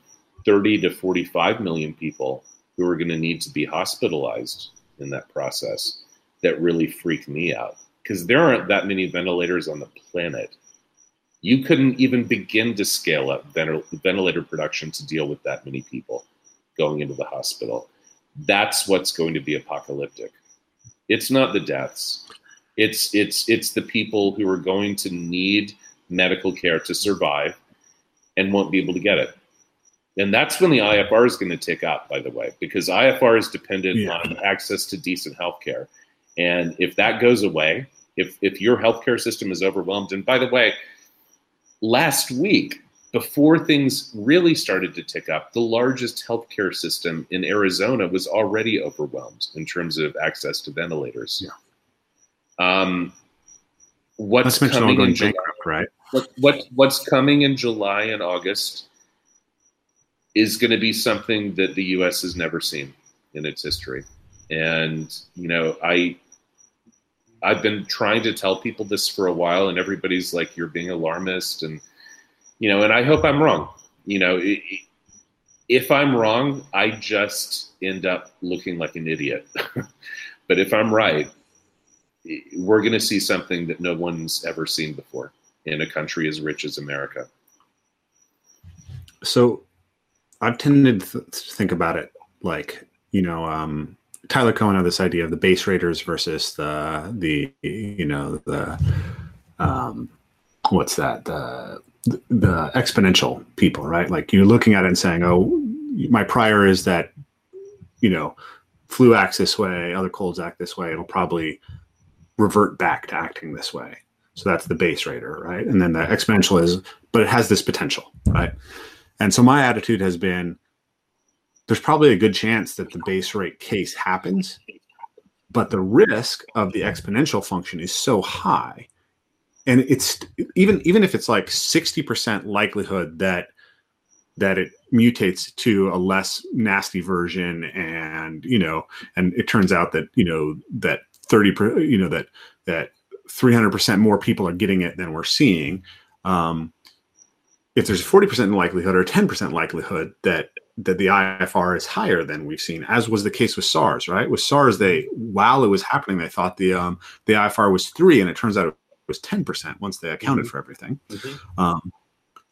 thirty to forty-five million people who are going to need to be hospitalized in that process that really freak me out. Because there aren't that many ventilators on the planet. You couldn't even begin to scale up ventil- ventilator production to deal with that many people going into the hospital. That's what's going to be apocalyptic. It's not the deaths. It's it's it's the people who are going to need medical care to survive and won't be able to get it. And that's when the I F R is going to take out, by the way, because I F R is dependent yeah. on access to decent healthcare. And if that goes away, if if your healthcare system is overwhelmed, and by the way, last week, before things really started to tick up, the largest healthcare system in Arizona was already overwhelmed in terms of access to ventilators. Yeah. Um, what's That's coming in July, bankrupt, right? What, what what's coming in July and August is going to be something that the U S has never seen in its history. And you know, I. I've been trying to tell people this for a while, and everybody's like, you're being alarmist. And, you know, and I hope I'm wrong. You know, if I'm wrong, I just end up looking like an idiot. But if I'm right, we're going to see something that no one's ever seen before in a country as rich as America. So I've tended to think about it like, you know, um, Tyler Cohen had this idea of the base raiders versus the, the you know, the, um, what's that, the, the exponential people, right? Like you're looking at it and saying, oh, my prior is that, you know, flu acts this way, other colds act this way. It'll probably revert back to acting this way. So that's the base raider, right? And then the exponential is, but it has this potential, right? And so my attitude has been, there's probably a good chance that the base rate case happens, but the risk of the exponential function is so high. And it's even even if it's like sixty percent likelihood that that it mutates to a less nasty version, and you know, and it turns out that, you know, that thirty per, you know, that that three hundred percent more people are getting it than we're seeing. Um, if there's a forty percent likelihood or ten percent likelihood that that the I F R is higher than we've seen, as was the case with SARS, right? With SARS, they, while it was happening, they thought the um, the I F R was three, and it turns out it was ten percent once they accounted mm-hmm. for everything. Mm-hmm. Um,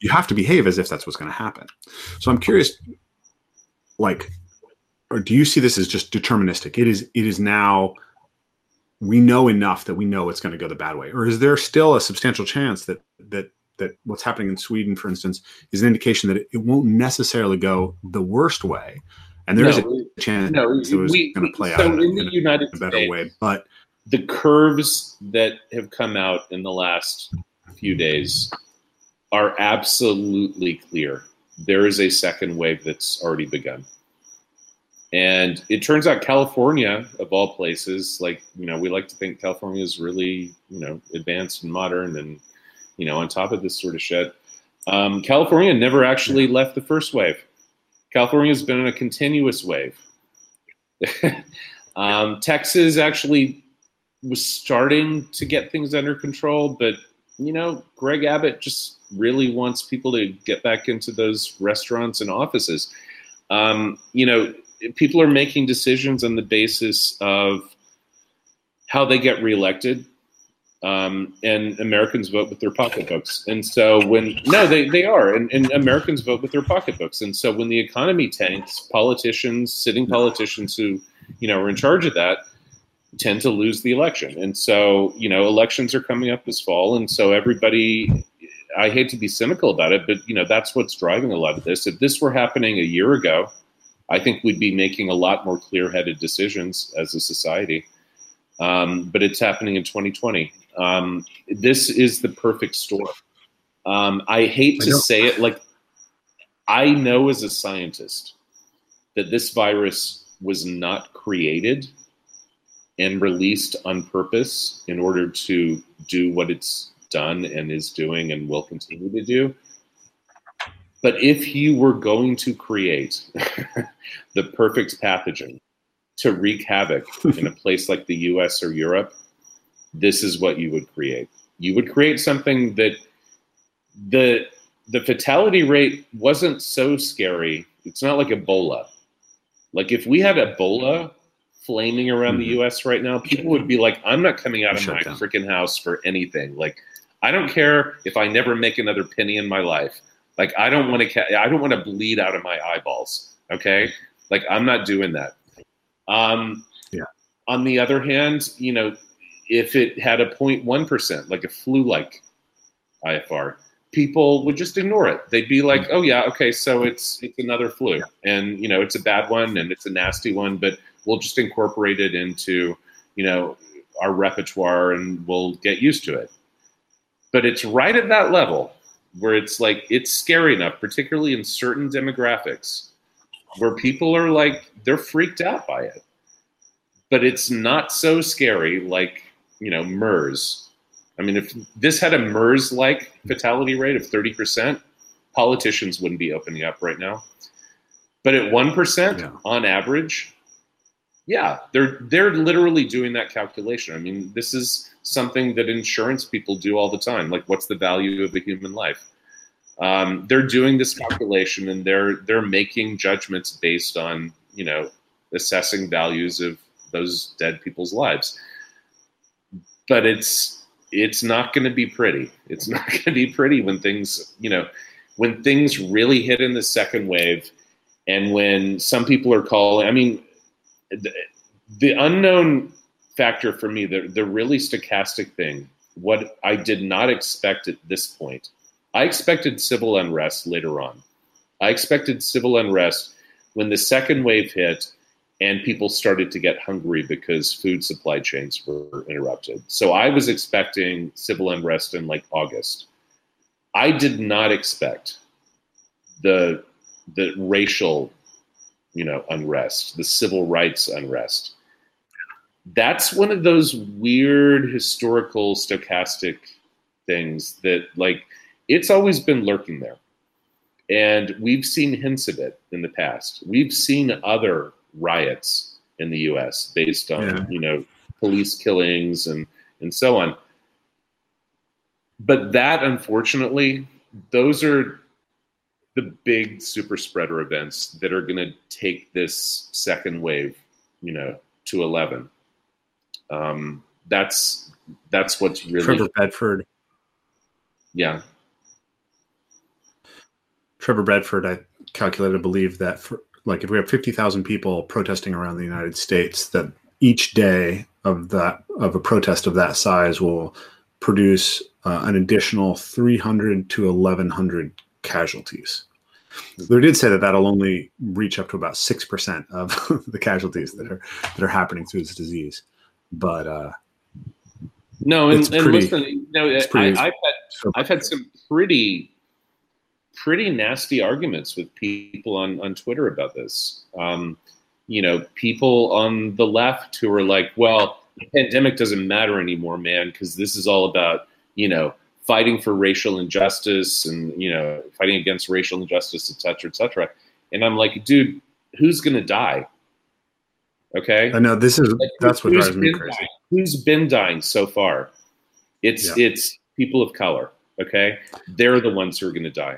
you have to behave as if that's what's going to happen. So I'm curious, like, or do you see this as just deterministic? It is, it is now, we know enough that we know it's going to go the bad way, or is there still a substantial chance that that that what's happening in Sweden, for instance, is an indication that it won't necessarily go the worst way. And there is no, a chance no, that it was going to play so out in, in, the in United a better States, way. But the curves that have come out in the last few days are absolutely clear. There is a second wave that's already begun. And it turns out California, of all places, like, you know, we like to think California is really, you know, advanced and modern and, you know, on top of this sort of shit. Um, California never actually left the first wave. California's been in a continuous wave. um, Texas actually was starting to get things under control, but, you know, Greg Abbott just really wants people to get back into those restaurants and offices. Um, you know, people are making decisions on the basis of how they get reelected. Um, and Americans vote with their pocketbooks. And so when, no, they, they are. And, and Americans vote with their pocketbooks. And so when the economy tanks, politicians, sitting politicians who, you know, are in charge of that tend to lose the election. And so, you know, elections are coming up this fall. And so everybody, I hate to be cynical about it, but, you know, that's what's driving a lot of this. If this were happening a year ago, I think we'd be making a lot more clear-headed decisions as a society. Um, but it's happening in twenty twenty. Um, this is the perfect storm. Um, I hate to I say it, like, I know as a scientist that this virus was not created and released on purpose in order to do what it's done and is doing and will continue to do. But if you were going to create the perfect pathogen to wreak havoc in a place like the U S or Europe, this is what you would create. You would create something that the the fatality rate wasn't so scary. It's not like Ebola. Like if we had Ebola flaming around mm-hmm. the U S right now, people would be like, I'm not coming out of my freaking house for anything. Like, I don't care if I never make another penny in my life. Like, I don't want to, ca- I don't want to bleed out of my eyeballs. Okay. Like, I'm not doing that. Um, yeah. On the other hand, you know, if it had a zero point one percent, like a flu-like I F R, people would just ignore it. They'd be like, oh yeah, okay, so it's it's another flu. Yeah. And, you know, it's a bad one and it's a nasty one, but we'll just incorporate it into, you know, our repertoire and we'll get used to it. But it's right at that level where it's like, it's scary enough, particularly in certain demographics, where people are like, they're freaked out by it. But it's not so scary like, you know, MERS. I mean, if this had a MERS-like fatality rate of thirty percent, politicians wouldn't be opening up right now. But at one percent yeah. on average, yeah, they're they're literally doing that calculation. I mean, this is something that insurance people do all the time. Like, what's the value of a human life? Um, they're doing this calculation and they're they're making judgments based on, you know, assessing values of those dead people's lives. But it's it's not going to be pretty. It's not going to be pretty when things, you know, when things really hit in the second wave, and when some people are calling. I mean, the, the unknown factor for me, the the really stochastic thing, what I did not expect at this point. I expected civil unrest later on. I expected civil unrest when the second wave hit and people started to get hungry because food supply chains were interrupted. So I was expecting civil unrest in like August. I did not expect the the racial, you know, unrest, the civil rights unrest. That's one of those weird historical stochastic things that, like, it's always been lurking there. And we've seen hints of it in the past. We've seen other riots in the U S based on, yeah. you know, police killings and, and so on. But that, unfortunately, those are the big super spreader events that are going to take this second wave, you know, to eleven. Um, that's, that's what's really... Trevor Bedford. Yeah. Trevor Bedford, I calculated and believe that for, like, if we have fifty thousand people protesting around the United States, that each day of that of a protest of that size will produce uh, an additional three hundred to eleven hundred casualties. They did say that that'll only reach up to about six percent of the casualties that are that are happening through this disease. But uh, no, and, pretty, and listen, you know, I, I've had I've had some pretty. pretty nasty arguments with people on, on Twitter about this. Um, you know, people on the left who are like, well, the pandemic doesn't matter anymore, man, because this is all about, you know, fighting for racial injustice and, you know, fighting against racial injustice, et cetera, et cetera. And I'm like, dude, who's going to die? Okay. I know this is, like, that's who, what drives me crazy. Dying? Who's been dying so far? It's, yeah. it's people of color. Okay. They're the ones who are going to die.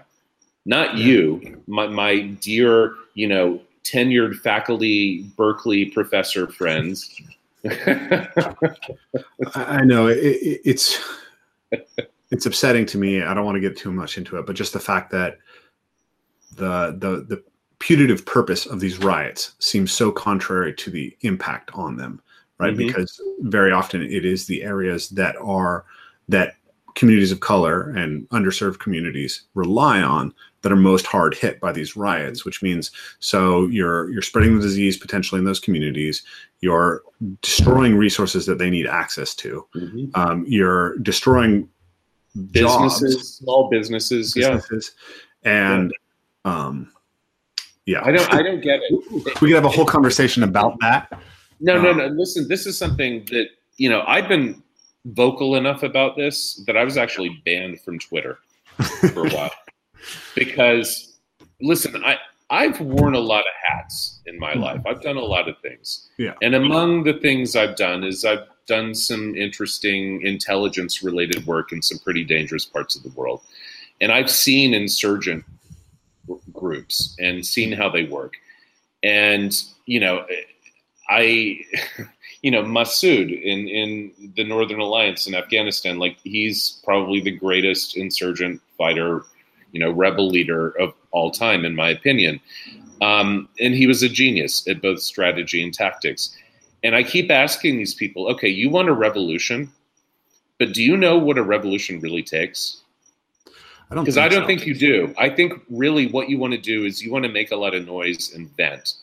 Not you, my, my dear, you know, tenured faculty, Berkeley professor friends. I know it, it, it's it's upsetting to me. I don't want to get too much into it, but just the fact that the the the putative purpose of these riots seems so contrary to the impact on them, right? Mm-hmm. Because very often it is the areas that are that communities of color and underserved communities rely on that are most hard hit by these riots, which means so you're you're spreading the disease potentially in those communities. You're destroying resources that they need access to. Mm-hmm. Um, you're destroying businesses, jobs, small businesses, businesses yeah, and um, yeah. I don't, I don't get it. We could have a whole conversation about that. No, um, no, no. Listen, this is something that, you know, I've been vocal enough about this that I was actually banned from Twitter for a while because listen, I, I've worn a lot of hats in my life. I've done a lot of things. Yeah. And among the things I've done is I've done some interesting intelligence-related work in some pretty dangerous parts of the world. And I've seen insurgent groups and seen how they work. And, you know, I, you know, Massoud in, in the Northern Alliance in Afghanistan, like, he's probably the greatest insurgent fighter, you know, rebel leader of all time, in my opinion. Um, and he was a genius at both strategy and tactics. And I keep asking these people, okay, you want a revolution, but do you know what a revolution really takes? I don't, because I don't so. think you do. I think really what you want to do is you want to make a lot of noise and vent.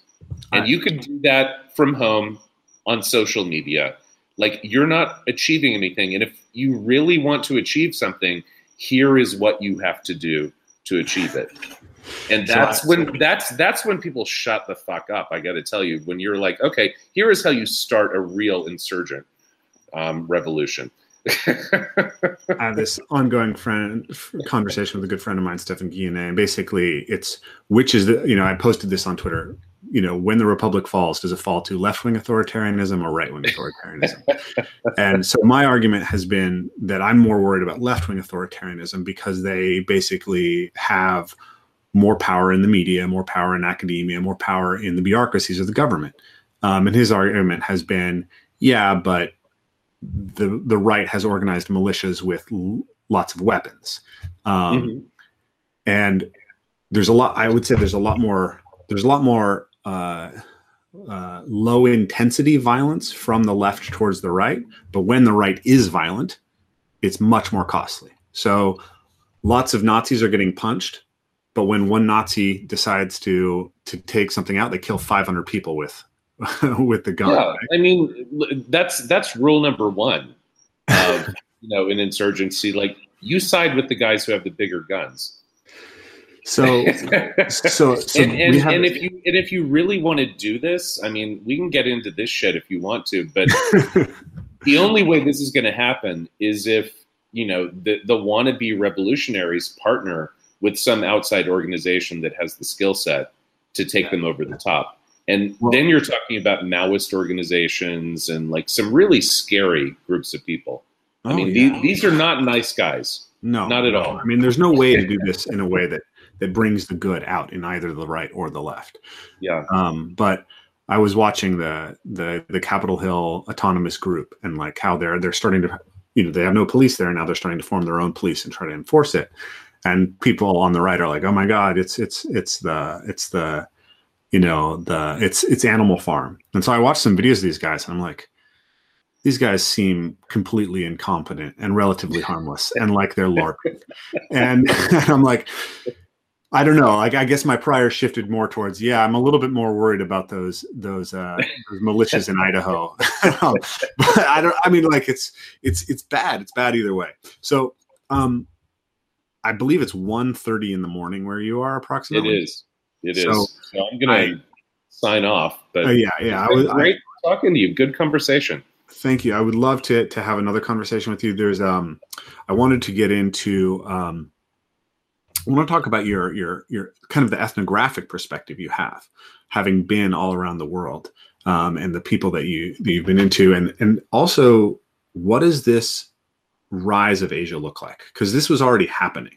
And I, you can do that from home on social media. Like, you're not achieving anything. And if you really want to achieve something, here is what you have to do to achieve it. And that's so when that's that's when people shut the fuck up. I got to tell you, when you're like, okay, here is how you start a real insurgent um, revolution. I have this ongoing friend conversation with a good friend of mine, Stephen Guine, and basically it's, which is the, you know, I posted this on Twitter, you know, when the Republic falls, does it fall to left-wing authoritarianism or right-wing authoritarianism? And so my argument has been that I'm more worried about left-wing authoritarianism because they basically have more power in the media, more power in academia, more power in the bureaucracies of the government. Um, and his argument has been, yeah, but the the right has organized militias with l- lots of weapons. Um, mm-hmm. And there's a lot, I would say there's a lot more, there's a lot more uh, uh, low intensity violence from the left towards the right. But when the right is violent, it's much more costly. So lots of Nazis are getting punched, but when one Nazi decides to, to take something out, they kill five hundred people with with the gun. Yeah, I mean, that's that's rule number one of, you know, in insurgency. Like, you side with the guys who have the bigger guns. So, so, so and, and, have, and if you and if you really want to do this, I mean, we can get into this shit if you want to, but the only way this is going to happen is if, you know, the the wannabe revolutionaries partner with some outside organization that has the skill set to take them over the top. And well, then you're talking about Maoist organizations and like some really scary groups of people. Oh, I mean, yeah. these, these are not nice guys. No, not at no. all. I mean, there's no way to do this in a way that, that brings the good out in either the right or the left. Yeah. Um, but I was watching the, the, the Capitol Hill autonomous group and like how they're, they're starting to, you know, they have no police there. And now they're starting to form their own police and try to enforce it. And people on the right are like, oh my God, it's, it's, it's the, it's the, you know, the it's it's Animal Farm. And so I watched some videos of these guys and I'm like, these guys seem completely incompetent and relatively harmless and like they're LARPing. And, and I'm like, I don't know. Like, I guess my prior shifted more towards, yeah, I'm a little bit more worried about those those, uh, those militias in Idaho. But I don't, I mean, like it's it's it's bad. It's bad either way. So um, I believe it's one thirty in the morning where you are approximately. It is. It so is. So I'm going to sign off. But uh, yeah, yeah. I was, great I, talking to you. Good conversation. Thank you. I would love to to have another conversation with you. There's um, I wanted to get into um, I want to talk about your your your kind of the ethnographic perspective you have, having been all around the world, um, and the people that you that you've been into, and and also what does this rise of Asia look like? Because this was already happening,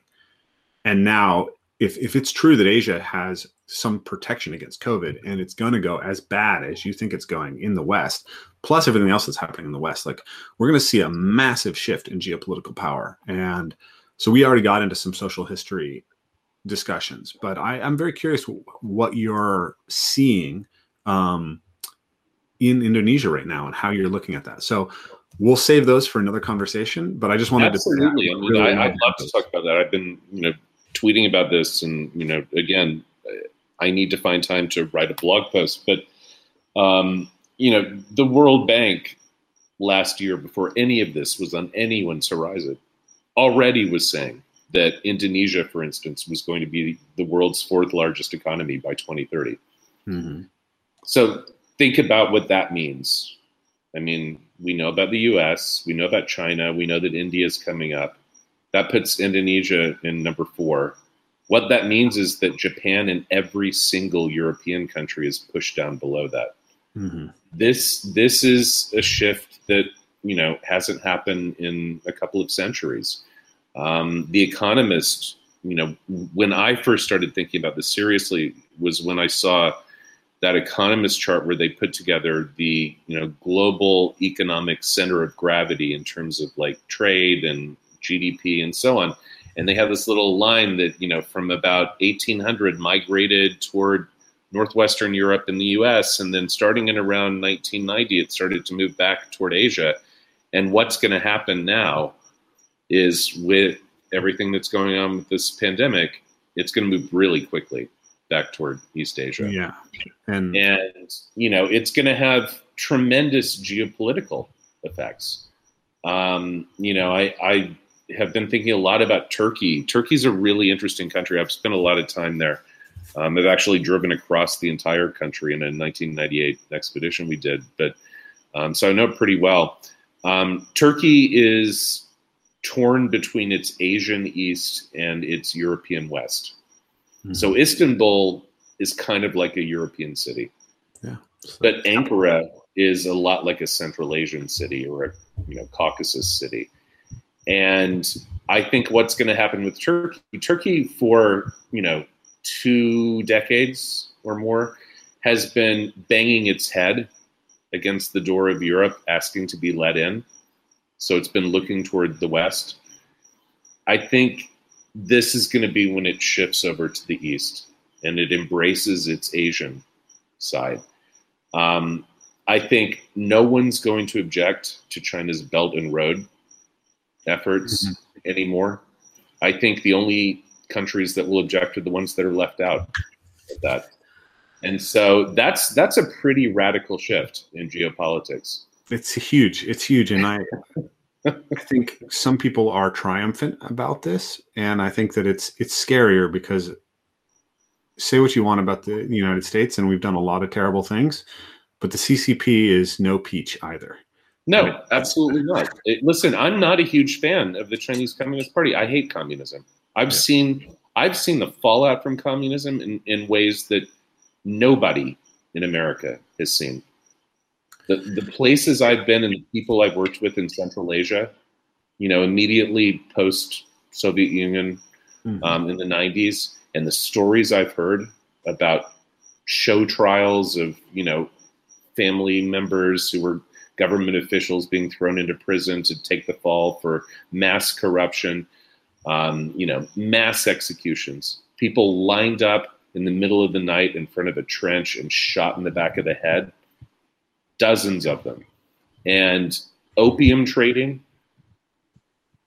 and now. If if it's true that Asia has some protection against COVID and it's going to go as bad as you think it's going in the West, plus everything else that's happening in the West, like we're going to see a massive shift in geopolitical power. And so we already got into some social history discussions, but I, I'm very curious what you're seeing um, in Indonesia right now and how you're looking at that. So we'll save those for another conversation, but I just wanted Absolutely. to... Absolutely. Really I, I'd love to talk about that. I've been, you know, tweeting about this and, you know, again, I need to find time to write a blog post, but, um, you know, the World Bank last year before any of this was on anyone's horizon already was saying that Indonesia, for instance, was going to be the world's fourth largest economy by twenty thirty. Mm-hmm. So think about what that means. I mean, we know about the U S, we know about China, we know that India is coming up. That puts Indonesia in number four. What that means is that Japan and every single European country is pushed down below that. Mm-hmm. This this is a shift that, you know, hasn't happened in a couple of centuries. Um, the Economist, you know, when I first started thinking about this seriously was when I saw that Economist chart where they put together the, you know, global economic center of gravity in terms of like trade and G D P and so on. And they have this little line that, you know, from about eighteen hundred migrated toward Northwestern Europe and the U S. And then starting in around nineteen ninety, it started to move back toward Asia. And what's going to happen now is with everything that's going on with this pandemic, it's going to move really quickly back toward East Asia. Yeah. And, and you know, it's going to have tremendous geopolitical effects. Um, you know, I, I have been thinking a lot about Turkey. Turkey's a really interesting country. I've spent a lot of time there. Um, I've actually driven across the entire country in a nineteen ninety-eight expedition we did. But um, so I know pretty well. Um, Turkey is torn between its Asian East and its European West. Mm-hmm. So Istanbul is kind of like a European city. Yeah. So but Ankara is a lot like a Central Asian city or a, you know, Caucasus city. And I think what's going to happen with Turkey, Turkey for, you know, two decades or more has been banging its head against the door of Europe, asking to be let in. So it's been looking toward the West. I think this is going to be when it shifts over to the East and it embraces its Asian side. Um, I think no one's going to object to China's Belt and Road efforts mm-hmm. anymore. I think the only countries that will object are the ones that are left out of that. And so that's that's a pretty radical shift in geopolitics. It's huge. It's huge. And I, I think some people are triumphant about this. And I think that it's it's scarier because say what you want about the United States, and we've done a lot of terrible things, but the C C P is no peach either. No, right? Absolutely not. It, listen, I'm not a huge fan of the Chinese Communist Party. I hate communism. I've yeah. seen I've seen the fallout from communism in, in ways that nobody in America has seen. The, the places I've been and the people I've worked with in Central Asia, you know, immediately post-Soviet Union mm-hmm. um, in the nineties, and the stories I've heard about show trials of, you know, family members who were government officials being thrown into prison to take the fall for mass corruption, um, you know, mass executions. People lined up in the middle of the night in front of a trench and shot in the back of the head. Dozens of them, and opium trading,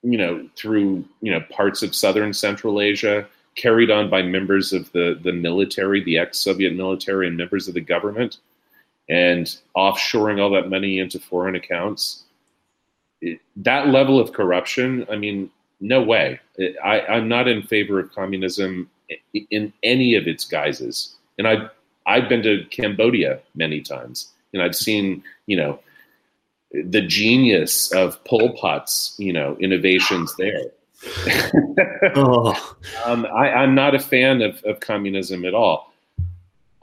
you know, through, you know, parts of southern Central Asia carried on by members of the, the military, the ex-Soviet military and members of the government, and offshoring all that money into foreign accounts. It, that level of corruption, I mean, no way. It, I, I'm not in favor of communism in, in any of its guises. And I've, I've been to Cambodia many times. And I've seen, you know, the genius of Pol Pot's, you know, innovations there. oh. um, I, I'm not a fan of, of communism at all.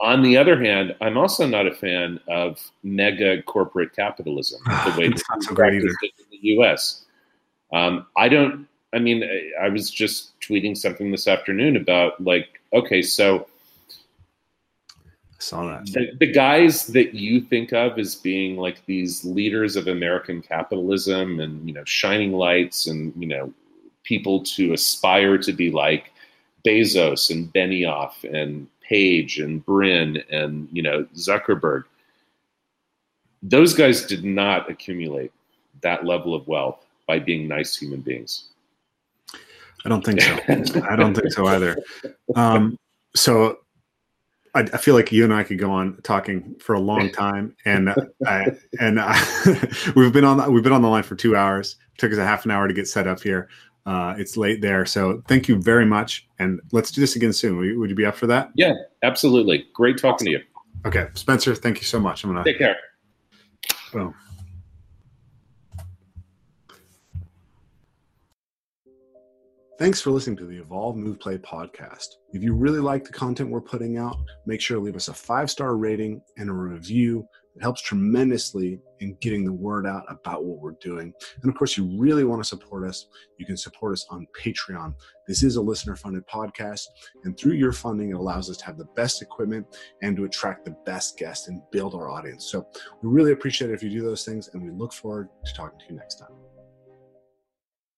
On the other hand, I'm also not a fan of mega corporate capitalism, the way it's not so great either in the U S. Um, I don't, I mean, I was just tweeting something this afternoon about like, okay, so saw that. The, the guys that you think of as being like these leaders of American capitalism and, you know, shining lights and, you know, people to aspire to be like Bezos and Benioff and Page and Brin and, you know, Zuckerberg. Those guys did not accumulate that level of wealth by being nice human beings. I don't think so. I don't think so either. Um, so I, I feel like you and I could go on talking for a long time, and I, and I, we've been on the, we've been on the line for two hours. It took us a half an hour to get set up here. Uh, it's late there, so thank you very much, and let's do this again soon. Would you, would you be up for that? Yeah, absolutely. Great talking to you. Okay, Spencer, thank you so much. I'm gonna take care. Boom. Thanks for listening to the Evolve Move Play podcast. If you really like the content we're putting out, make sure to leave us a five-star rating and a review. It helps tremendously in getting the word out about what we're doing. And of course, you really want to support us. You can support us on Patreon. This is a listener-funded podcast, and through your funding, it allows us to have the best equipment and to attract the best guests and build our audience. So we really appreciate it if you do those things, and we look forward to talking to you next time.